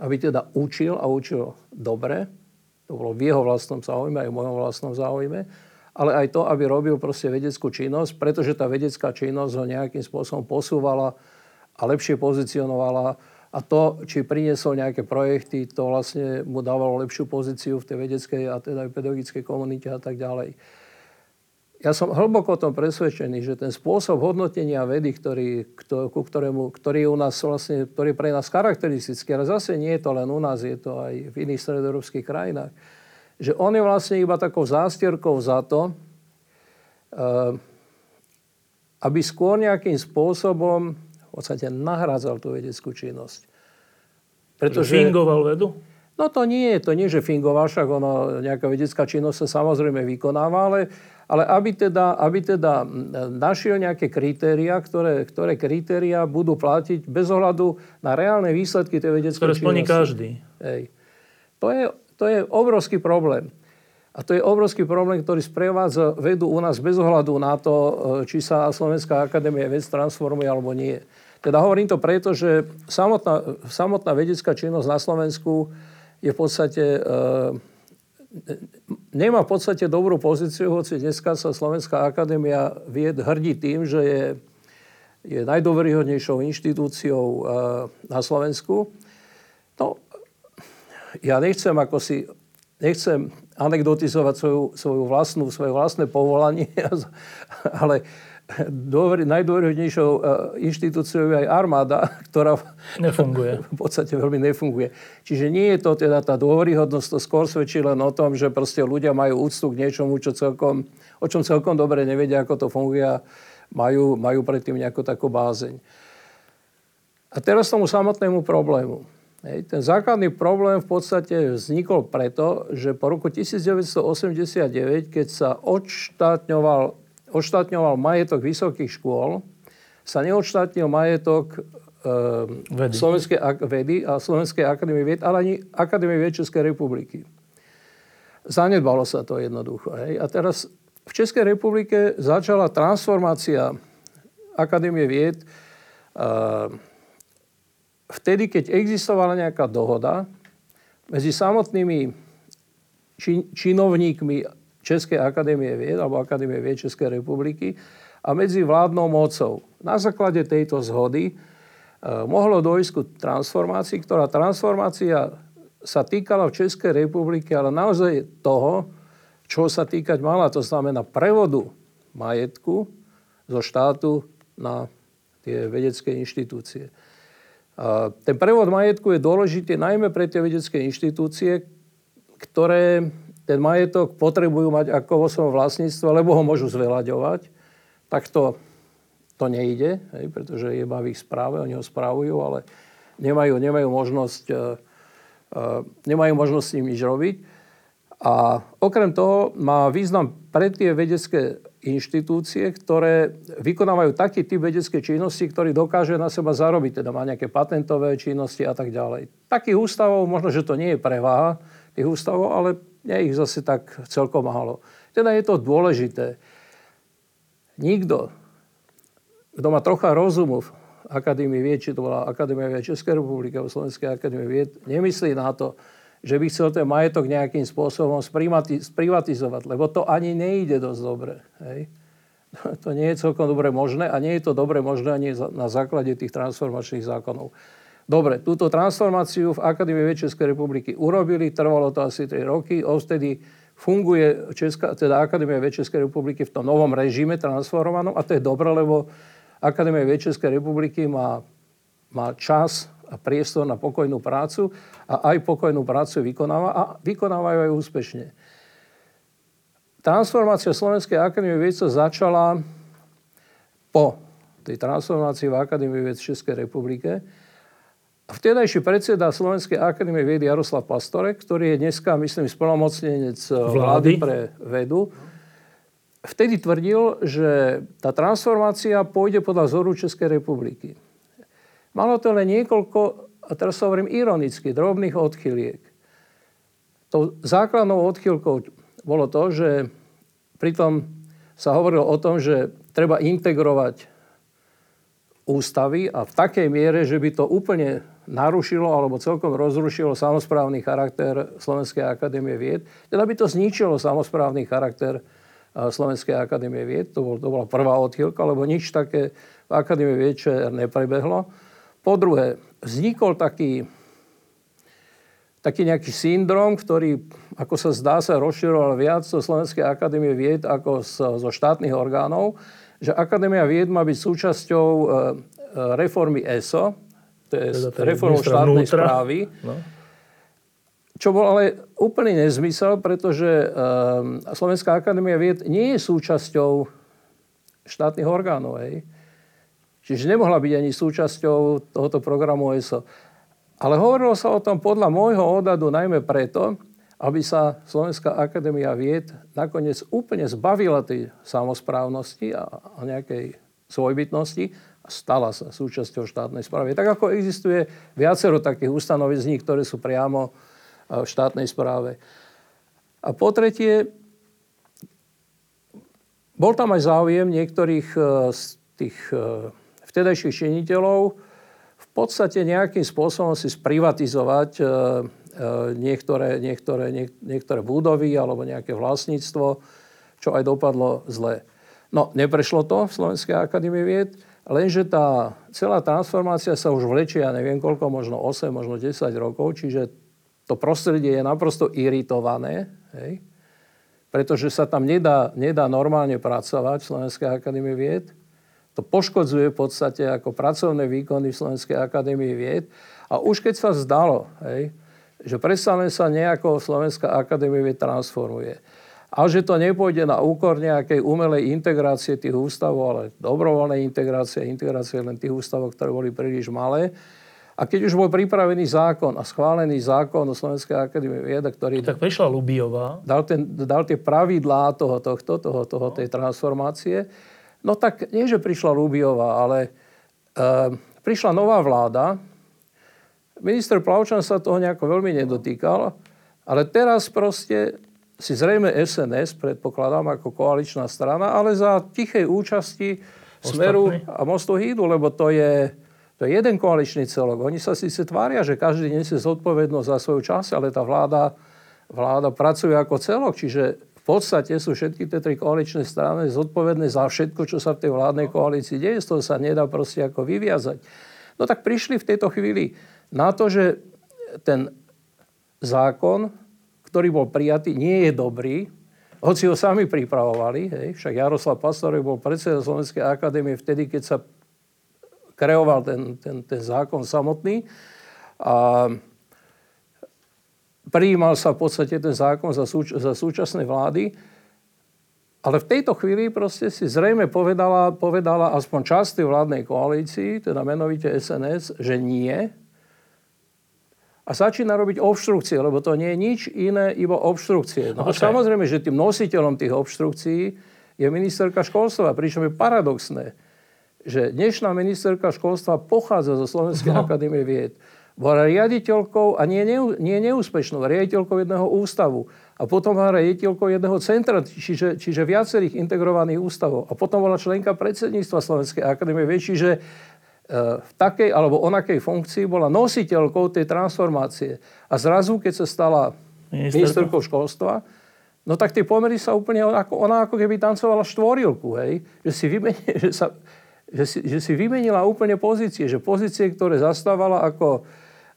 aby teda učil a učil dobre. To bolo v jeho vlastnom záujme, aj v mojom vlastnom záujme. Ale aj to, aby robil proste vedeckú činnosť, pretože tá vedecká činnosť ho nejakým spôsobom posúvala a lepšie pozicionovala. A to, či priniesol nejaké projekty, to vlastne mu dávalo lepšiu pozíciu v tej vedeckej a teda aj pedagogickej komunite a tak ďalej. Ja som hlboko o tom presvedčený, že ten spôsob hodnotenia vedy, ktorý, ku ktorému, ktorý, u nás vlastne, ktorý pre nás charakteristický, ale zase nie je to len u nás, je to aj v iných stredoeurópskych krajinách, že on je vlastne iba takou zástierkou za to, aby skôr nejakým spôsobom v podstate nahrádzal tú vedeckú činnosť. Pretože fingoval vedu? No to nie, to nie, že fingoval, však ono, nejaká vedecká činnosť sa samozrejme vykonáva, ale, ale aby, teda, aby teda našiel nejaké kritéria, ktoré, ktoré kritéria budú platiť bez ohľadu na reálne výsledky tej vedeckej činnosti. Ktoré splní každý. Hej. To je, to je obrovský problém. A to je obrovský problém, ktorý sprevádza vedu u nás bez ohľadu na to, či sa Slovenská akadémia vied transformuje alebo nie. Teda hovorím to preto, že samotná, samotná vedecká činnosť na Slovensku je v podstate, e, nemá v podstate dobrú pozíciu, hoci dneska sa Slovenská akadémia vied hrdí tým, že je, je najdôveryhodnejšou inštitúciou e, na Slovensku. No, ja nechcem ako si... Nechcem anekdotizovať svoju, svoju vlastnú, svoje vlastné povolanie, ale dôver, najdôveryhodnejšou inštitúciou je aj armáda, ktorá nefunguje. V podstate veľmi nefunguje. Čiže nie je to teda tá dôveryhodnosť, to skôr svedčí len o tom, že proste ľudia majú úctu k niečomu, čo celkom, o čom celkom dobre nevedia, ako to funguje a majú, majú predtým nejakú takú bázeň. A teraz tomu samotnému problému. Hej. Ten základný problém v podstate vznikol preto, že po roku devätnásť osemdesiatdeväť, keď sa odštátňoval, odštátňoval majetok vysokých škôl, sa neodštátnil majetok e, Slovenskej ak- vedy a Slovenskej akadémie vied, ale ani Akadémie vied Českej republiky. Zanedbalo sa to jednoducho. Hej. A teraz v Českej republike začala transformácia Akadémie vied e, vtedy, keď existovala nejaká dohoda medzi samotnými čin- činovníkmi Českej akadémie vied alebo Akadémie vied Českej republiky a medzi vládnou mocou. Na základe tejto zhody e, mohlo dôjsť ku transformácii, ktorá transformácia sa týkala v Českej republike, ale naozaj toho, čo sa týkať mala. To znamená prevodu majetku zo štátu na tie vedecké inštitúcie. Ten prevod majetku je dôležitý najmä pre tie vedecké inštitúcie, ktoré ten majetok potrebujú mať ako vo svojom vlastníctve, lebo ho môžu zveľaďovať. Tak to, to nejde, hej, pretože je iba v ich správe, oni ho správujú, ale nemajú, nemajú možnosť nemajú možnosť s ním nič robiť. A okrem toho má význam pre tie vedecké inštitúcie, ktoré vykonávajú taký typ vedeckej činnosti, ktorý dokáže na seba zarobiť, teda má nejaké patentové činnosti a tak ďalej. Takých ústavov, možno, že to nie je prevaha tých ústavov, ale nie ich zase tak celkom málo. Teda je to dôležité. Nikto, kto má trocha rozumu v Akadémii vied, či to bola Akadémia vied Českej republiky alebo Slovenskej akadémie vied, nemyslí na to, že by chcel ten majetok nejakým spôsobom sprivatizovať, lebo to ani nejde dosť dobre. Hej. To nie je celkom dobre možné a nie je to dobre možné ani na základe tých transformačných zákonov. Dobre, túto transformáciu v Akadémii vied Českej republiky urobili, trvalo to asi tri roky, odvtedy funguje Česká, teda Akadémia vied Českej republiky v tom novom režime transformovanom a to je dobre, lebo Akadémia vied Českej republiky má, má čas a priestor na pokojnú prácu a aj pokojnú prácu vykonáva a vykonávajú aj úspešne. Transformácia Slovenskej akadémie vied sa začala po tej transformácii v Akadémii vied Českej republike. Vtedajší predseda Slovenskej akadémie vied Jaroslav Pastorek, ktorý je dneska, myslím, splnomocnenec vlády pre vedu, vtedy tvrdil, že tá transformácia pôjde podľa vzoru Českej republiky. Malo to len niekoľko, a teraz hovorím ironicky, drobných odchyliek. Tou základnou odchylkou bolo to, že pritom sa hovorilo o tom, že treba integrovať ústavy a v takej miere, že by to úplne narušilo alebo celkom rozrušilo samosprávny charakter Slovenskej akadémie vied. Teda by to zničilo samosprávny charakter Slovenskej akadémie vied. To, bol, to bola prvá odchylka, lebo nič také v Akadémii vied ČR neprebehlo. Po druhé, vznikol taký, taký nejaký syndrom, ktorý, ako sa zdá, sa rozširoval viac zo Slovenskej akadémie vied ako z, zo štátnych orgánov, že Akadémia vied má byť súčasťou e, reformy ESO, to je teda reformu štátnej vnútra. Správy, no. Čo bol ale úplný nezmysel, pretože e, Slovenská akadémia vied nie je súčasťou štátnych orgánov, hej. Čiže nemohla byť ani súčasťou tohoto programu ESO. Ale hovorilo sa o tom podľa môjho odhadu najmä preto, aby sa Slovenská akadémia vied nakoniec úplne zbavila tej samosprávnosti a nejakej svojbytnosti a stala sa súčasťou štátnej správy. Tak ako existuje viacero takých ustanovizní, ktoré sú priamo v štátnej správe. A po tretie, bol tam aj záujem niektorých z tých vtedajších činiteľov v podstate nejakým spôsobom si sprivatizovať niektoré, niektoré, niektoré budovy alebo nejaké vlastníctvo, čo aj dopadlo zle. No, neprešlo to v Slovenskej akadémii vied, lenže tá celá transformácia sa už vlečie, ja neviem koľko, možno osem, možno desať rokov, čiže to prostredie je naprosto iritované, hej, pretože sa tam nedá, nedá normálne pracovať v Slovenskej akadémii vied. To poškodzuje v podstate ako pracovné výkony v Slovenskej akadémii vied. A už keď sa zdalo, hej, že predsa len sa nejako Slovenská akadémia vied transformuje. A že to nepôjde na úkor nejakej umelej integrácie tých ústavov, ale dobrovoľnej integrácie, integrácie len tých ústavov, ktoré boli príliš malé. A keď už bol pripravený zákon a schválený zákon o Slovenskej akadémie vied, ktorý... Tak prišla Lubyová. Dal, ten, dal tie pravidlá toho, tohto, toho, toho, tej transformácie. No tak nie, že prišla Lubyová, ale e, prišla nová vláda. Minister Plavčan sa toho nejako veľmi nedotýkal, ale teraz proste... si zrejme es en es, predpokladám, ako koaličná strana, ale za tichej účasti ostatný. Smeru a Mostu hídu, lebo to je, to je jeden koaličný celok. Oni sa síce tvária, že každý nesie zodpovednosť za svoju časť, ale tá vláda, vláda pracuje ako celok, čiže v podstate sú všetky tie tri koaličné strany zodpovedné za všetko, čo sa v tej vládnej koalícii deje, z toho sa nedá proste ako vyviazať. No tak prišli v tejto chvíli na to, že ten zákon, ktorý bol prijatý, nie je dobrý, hoci ho sami pripravovali. Hej. Však Jaroslav Pastorek bol predseda Slovenskej akadémie vtedy, keď sa kreoval ten, ten, ten zákon samotný. A prijímal sa v podstate ten zákon za, súč- za súčasnej vlády. Ale v tejto chvíli proste si zrejme povedala, povedala aspoň časť vládnej koalícii, teda menovite es en es, že nie. A začína robiť obštrukcie, lebo to nie je nič iné, iba obštrukcie. No okay. A samozrejme, že tým nositeľom tých obštrukcií je ministerka školstva. Pričom je paradoxné, že dnešná ministerka školstva pochádza zo Slovenskej no. akadémie vied. Bola riaditeľkou, a nie, nie neúspešnou, riaditeľkou jedného ústavu. A potom bola riaditeľkou jedného centra, čiže, čiže viacerých integrovaných ústavov. A potom bola členka predsedníctva Slovenskej akadémie vied, čiže... v takej alebo onakej funkcii bola nositeľkou tej transformácie. A zrazu, keď sa stala ministerkou školstva, no tak tie pomery sa úplne... Ona ako keby tancovala štvorilku, hej? Že si, vymenila, že sa, že si, že si vymenila úplne pozície. Že pozície, ktoré zastávala ako, e,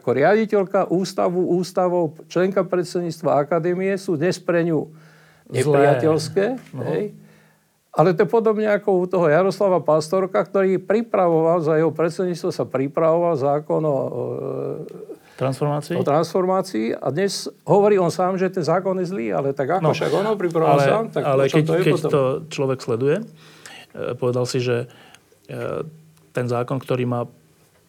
ako riaditeľka ústavu, ústavov, členka predsedníctva akadémie, sú dnes pre ňu nepriateľské. No. Hej? Ale to je podobne ako u toho Jaroslava Pastorka, ktorý pripravoval, za jeho predsedníctvo sa pripravoval zákon o, transformácii? o transformácii a dnes hovorí on sám, že ten zákon je zlý, ale tak ako no, však on ho pripravoval ale, sám, tak ale keď, to je keď potom? To človek sleduje, povedal si, že ten zákon, ktorý má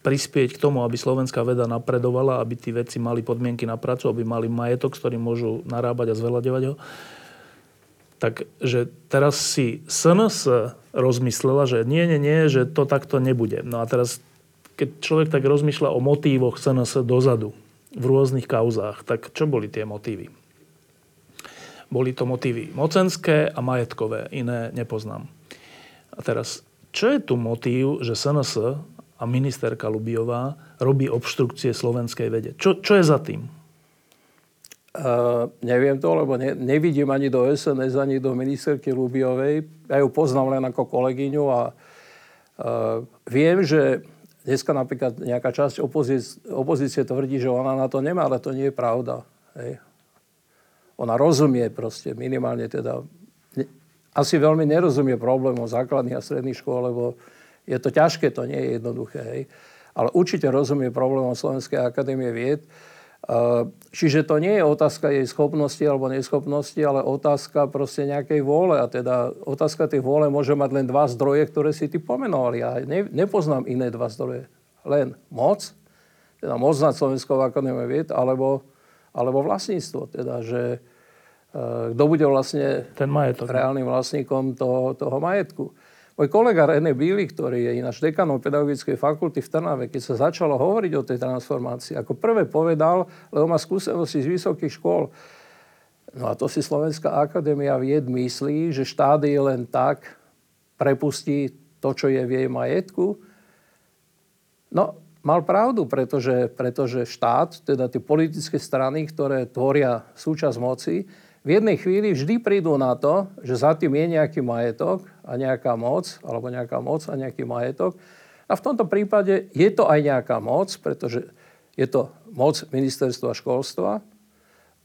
prispieť k tomu, aby slovenská veda napredovala, aby tí vedci mali podmienky na prácu, aby mali majetok, s ktorým môžu narábať a zveľaďovať ho, takže teraz si es en es rozmyslela, že nie, nie, nie, že to takto nebude. No a teraz, keď človek tak rozmýšľa o motívoch es en es dozadu, v rôznych kauzách, tak čo boli tie motívy? Boli to motívy mocenské a majetkové, iné nepoznám. A teraz, čo je tu motív, že es en es a ministerka Lubyová robí obštrukcie slovenskej vede? Čo, čo je za tým? Uh, neviem to, lebo ne, nevidím ani do es en es, ani do ministerky Lubyovej. Ja ju poznám len ako kolegyňu a uh, viem, že dneska napríklad nejaká časť opozície, opozície tvrdí, že ona na to nemá, ale to nie je pravda. Hej. Ona rozumie proste minimálne teda. Ne, asi veľmi nerozumie problémom základných a stredných škôl, lebo je to ťažké, to nie je jednoduché. Hej. Ale určite rozumie problémom Slovenskej akadémie vied. Čiže to nie je otázka jej schopnosti alebo neschopnosti, ale otázka proste nejakej vôle. A teda otázka tej vôle môže mať len dva zdroje, ktoré si ty pomenovali. Ja ne, nepoznám iné dva zdroje. Len moc, teda moc nad Slovenskou akadémiou vied, alebo, alebo vlastníctvo. Teda, že kto bude vlastne ten majetok, reálnym vlastníkom toho, toho majetku. Môj kolega René Bily, ktorý je ináč dekanom pedagogickej fakulty v Trnave, keď sa začalo hovoriť o tej transformácii, ako prvé povedal, lebo má skúsenosti z vysokých škôl. No a to si Slovenská akadémia vied myslí, že štát je len tak prepustí to, čo je v jej majetku. No, mal pravdu, pretože, pretože štát, teda tie politické strany, ktoré tvoria súčasť moci, v jednej chvíli vždy prídu na to, že za tým je nejaký majetok a nejaká moc, alebo nejaká moc a nejaký majetok. A v tomto prípade je to aj nejaká moc, pretože je to moc ministerstva školstva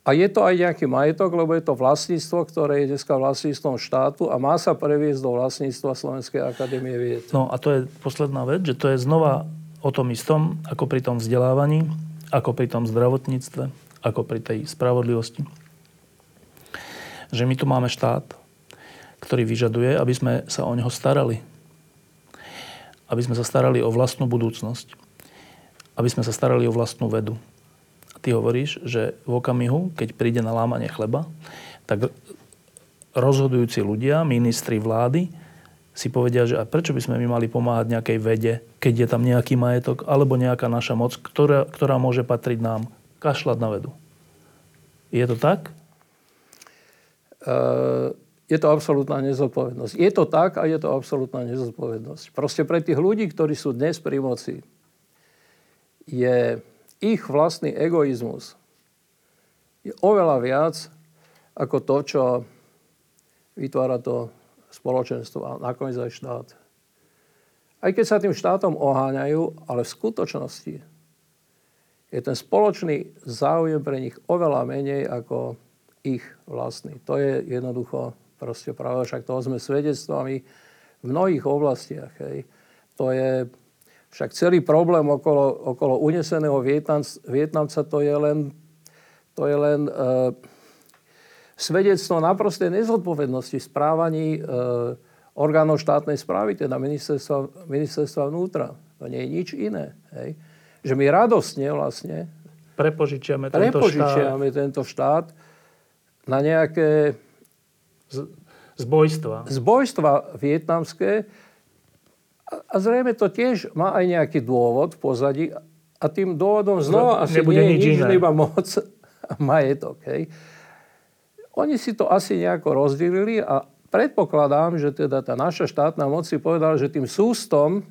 a je to aj nejaký majetok, lebo je to vlastníctvo, ktoré je dneska vlastníctvom štátu a má sa previesť do vlastníctva Slovenskej akadémie vied. No a to je posledná vec, že to je znova o tom istom, ako pri tom vzdelávaní, ako pri tom zdravotníctve, ako pri tej spravodlivosti. že my tu máme štát, ktorý vyžaduje, aby sme sa o neho starali. Aby sme sa starali o vlastnú budúcnosť. Aby sme sa starali o vlastnú vedu. A ty hovoríš, že v okamihu, keď príde na lámanie chleba, tak rozhodujúci ľudia, ministri vlády, si povedia, že a prečo by sme my mali pomáhať nejakej vede, keď je tam nejaký majetok, alebo nejaká naša moc, ktorá, ktorá môže patriť nám. Kašľať na vedu. Je to tak? Uh, je to absolútna nezodpovednosť. Je to tak a je to absolútna nezodpovednosť. Proste pre tých ľudí, ktorí sú dnes pri moci, je ich vlastný egoizmus je oveľa viac ako to, čo vytvára to spoločenstvo a nakoniec aj štát. Aj keď sa tým štátom oháňajú, ale v skutočnosti je ten spoločný záujem pre nich oveľa menej ako ich vlastný. To je jednoducho proste pravda, však toho sme svedectvami v mnohých oblastiach. Hej. To je však celý problém okolo, okolo uneseného Vietnamca, to je len, to je len e, svedectvo naprostej nezodpovednosti správaní e, orgánov štátnej správy, teda ministerstva, ministerstva vnútra. To nie je nič iné. Hej. Že my radosne vlastne prepožičiame tento, prepožičiame štát. tento štát na nejaké Z, zbojstva. Zbojstva vietnamské. A zrejme to tiež má aj nejaký dôvod v pozadí. A tým dôvodom znova asi nie je nič, nič iba moc a majetok. Hej. Oni si to asi nejako rozdelili a predpokladám, že teda tá naša štátna moc si povedala, že tým sústom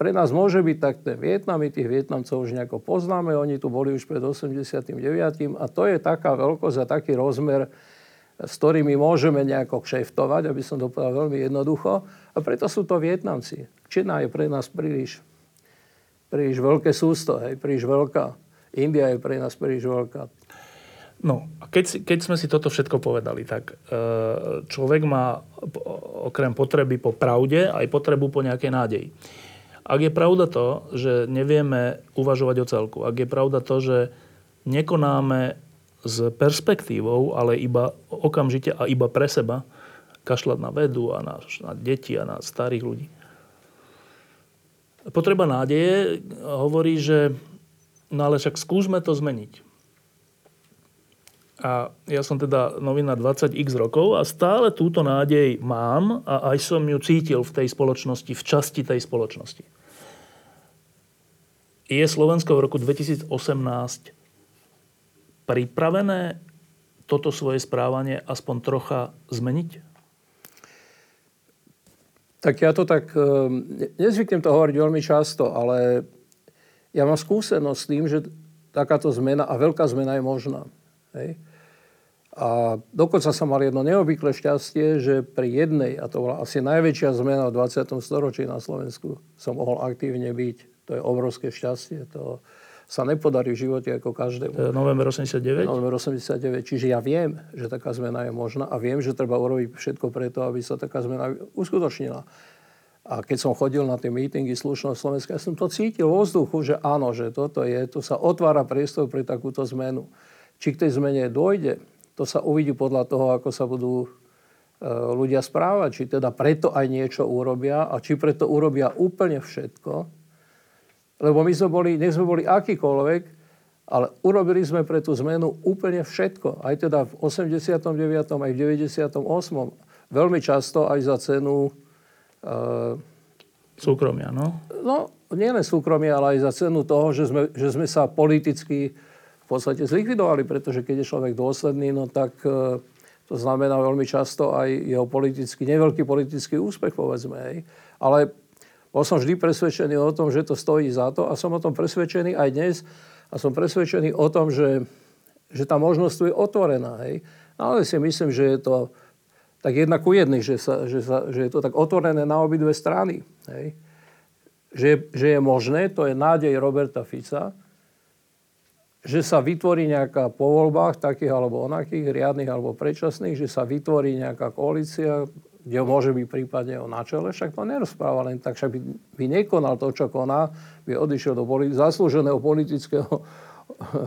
pre nás môže byť tak ten Vietnam, my tých Vietnamcov už nejako poznáme, oni tu boli už pred osemdesiatdeväť a to je taká veľkosť a taký rozmer, s ktorými môžeme nejako kšeftovať, aby som to povedal veľmi jednoducho. A preto sú to Vietnamci. Čína je pre nás príliš, príliš veľké sústo, hej, príliš veľká. India je pre nás príliš veľká. No, a keď, si, keď sme si toto všetko povedali, tak človek má okrem potreby po pravde aj potrebu po nejakej nádeji. Ak je pravda to, že nevieme uvažovať o celku, ak je pravda to, že nekonáme s perspektívou, ale iba okamžite a iba pre seba, kašľať na vedu a na, na deti a na starých ľudí. Potreba nádeje hovorí, že no ale však skúsme to zmeniť. A ja som teda novinár dvadsaťx rokov a stále túto nádej mám a aj som ju cítil v tej spoločnosti, v časti tej spoločnosti. Je Slovensko v roku dvetisícosemnásť pripravené toto svoje správanie aspoň trocha zmeniť? Tak ja to tak... Nezvyknem to hovoriť veľmi často, ale ja mám skúsenosť s tým, že takáto zmena a veľká zmena je možná. Hej. A dokonca som mal jedno neobvyklé šťastie, že pri jednej, a to bola asi najväčšia zmena v dvadsiatom storočí na Slovensku, som mohol aktívne byť. To je obrovské šťastie, to sa nepodarí v živote ako každému. november osemdesiatdeväť? november osemdesiatdeväť. Čiže ja viem, že taká zmena je možná a viem, že treba urobiť všetko preto, aby sa taká zmena uskutočnila. A keď som chodil na tie mítingy Slušného Slovenska, ja som to cítil vo vzduchu, že áno, že toto je, tu sa otvára priestor pre takúto zmenu. Či k tej zmene dôjde, to sa uvidí podľa toho, ako sa budú ľudia správať. Či teda preto aj niečo urobia a či preto urobia úplne všetko. Lebo my sme boli, nech sme boli akýkoľvek, ale urobili sme pre tú zmenu úplne všetko. Aj teda v osemdesiatom deviatom, aj v deväťdesiatom ôsmom. Veľmi často aj za cenu... E, súkromia, no? No, nie len súkromia, ale aj za cenu toho, že sme, že sme sa politicky v podstate zlikvidovali, pretože keď je človek dôsledný, no tak e, to znamená veľmi často aj jeho politický, neveľký politický úspech, povedzme. Hej. Ale bol som vždy presvedčený o tom, že to stojí za to a som o tom presvedčený aj dnes a som presvedčený o tom, že, že tá možnosť tu je otvorená. Hej. Ale si myslím, že je to tak jedna ku jednej, že, sa, že, sa, že je to tak otvorené na obidve strany. Hej. Že, že je možné, to je nádej Roberta Fica, že sa vytvorí nejaká po voľbách, takých alebo onakých, riadnych alebo predčasných, že sa vytvorí nejaká koalícia, kde môže byť prípadne on na čele, však to nerozpráva len tak, však by, by nekonal to, čo koná, by odišiel do politi- zaslúženého politického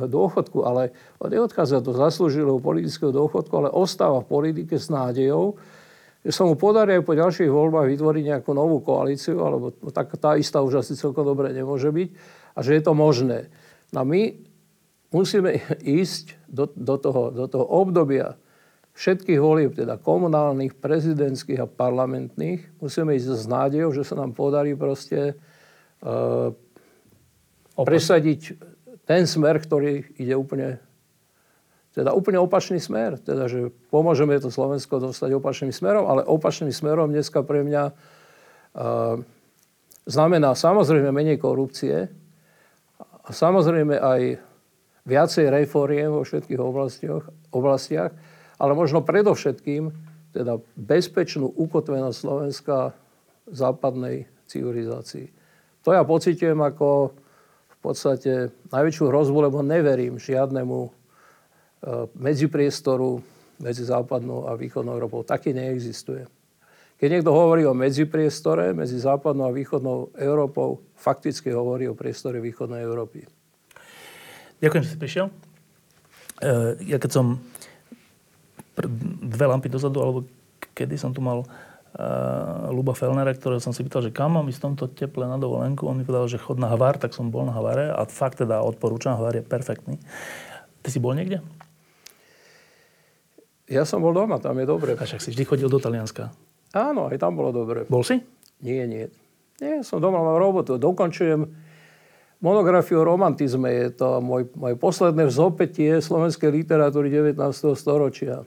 dôchodku, ale neodchádza do zaslúžilého politického dôchodku, ale ostáva v politike s nádejou, že sa mu podarí aj po ďalších voľbách vytvoriť nejakú novú koalíciu, alebo tak, tá istá už asi celkom dobre nemôže byť, a že je to možné. No my musíme ísť do, do, toho, do toho obdobia všetkých volieb, teda komunálnych, prezidentských a parlamentných, musíme ísť s nádejou, že sa nám podarí proste uh, presadiť ten smer, ktorý ide úplne, teda úplne opačný smer. Teda, že pomôžeme to Slovensko dostať opačným smerom, ale opačným smerom dneska pre mňa uh, znamená samozrejme menej korupcie a samozrejme aj viacej reforiem vo všetkých oblastiach, oblastiach, ale možno predovšetkým teda bezpečnú ukotvenosť Slovenska v západnej civilizácii. To ja pocitujem ako v podstate najväčšiu hrozbu, lebo neverím žiadnemu medzipriestoru medzi západnou a východnou Európou. Taký neexistuje. Keď niekto hovorí o medzipriestore medzi západnou a východnou Európou, fakticky hovorí o priestore východnej Európy. Ďakujem, že si prišiel. Ja keď som dve lampy dozadu, alebo kedy som tu mal Luba Fellnera, ktorého som si pýtal, že kam mám ísť v tomto teple na dovolenku. On mi povedal, že chod na Hvar, tak som bol na Havare a fakt teda odporúčam, Hvar je perfektný. Ty si bol niekde? Ja som bol doma, tam je dobre. A však si vždy chodil do Talianska. Áno, aj tam bolo dobre. Bol si? Nie, nie. Nie, som doma, mám robotu. Dokončujem monografiu o romantizme. Je to môj, môj posledné vzopätie slovenskej literatúry devätnásteho storočia.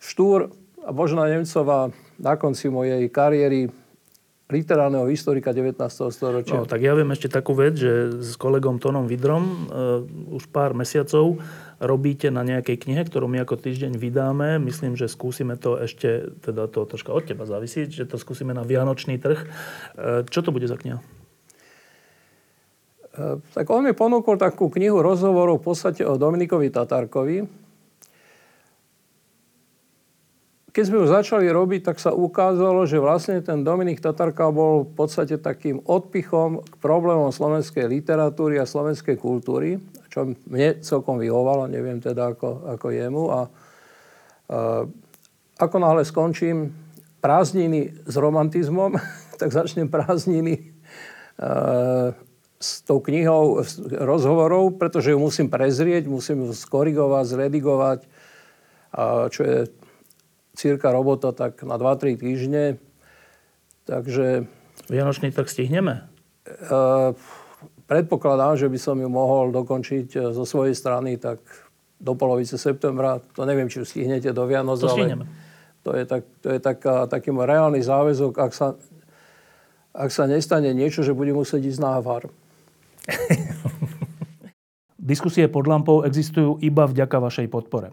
Štúr a Božena Nemcová na konci mojej kariéry literárneho historika devätnásteho storočia. No, tak ja viem ešte takú vec, že s kolegom Tonom Vidrom e, už pár mesiacov robíte na nejakej knihe, ktorú my ako týždeň vydáme. Myslím, že skúsime to ešte, teda to troška od teba závisí, že to skúsime na vianočný trh. E, čo to bude za kniha? E, tak on mi ponúkol takú knihu rozhovorov v podstate o Dominikovi Tatárkovi. Keď sme ho začali robiť, tak sa ukázalo, že vlastne ten Dominik Tatarka bol v podstate takým odpichom k problémom slovenskej literatúry a slovenskej kultúry, čo mne celkom vyhovalo, neviem teda ako, ako jemu. A, a ako náhle skončím prázdniny s romantizmom, tak začnem prázdniny a, s tou knihou rozhovorov, pretože ju musím prezrieť, musím ju skorigovať, zredigovať, a, čo je cirka robota tak na dva tri týždne. Takže vianočný trh stihneme? E, predpokladám, že by som ju mohol dokončiť zo svojej strany tak do polovice septembra. To neviem, či ju stihnete do Vianoc, to ale to je, tak, to je taká, taký reálny záväzok, ak sa, ak sa nestane niečo, že budem musieť ísť na Hvar. Diskusie pod lampou existujú iba vďaka vašej podpore.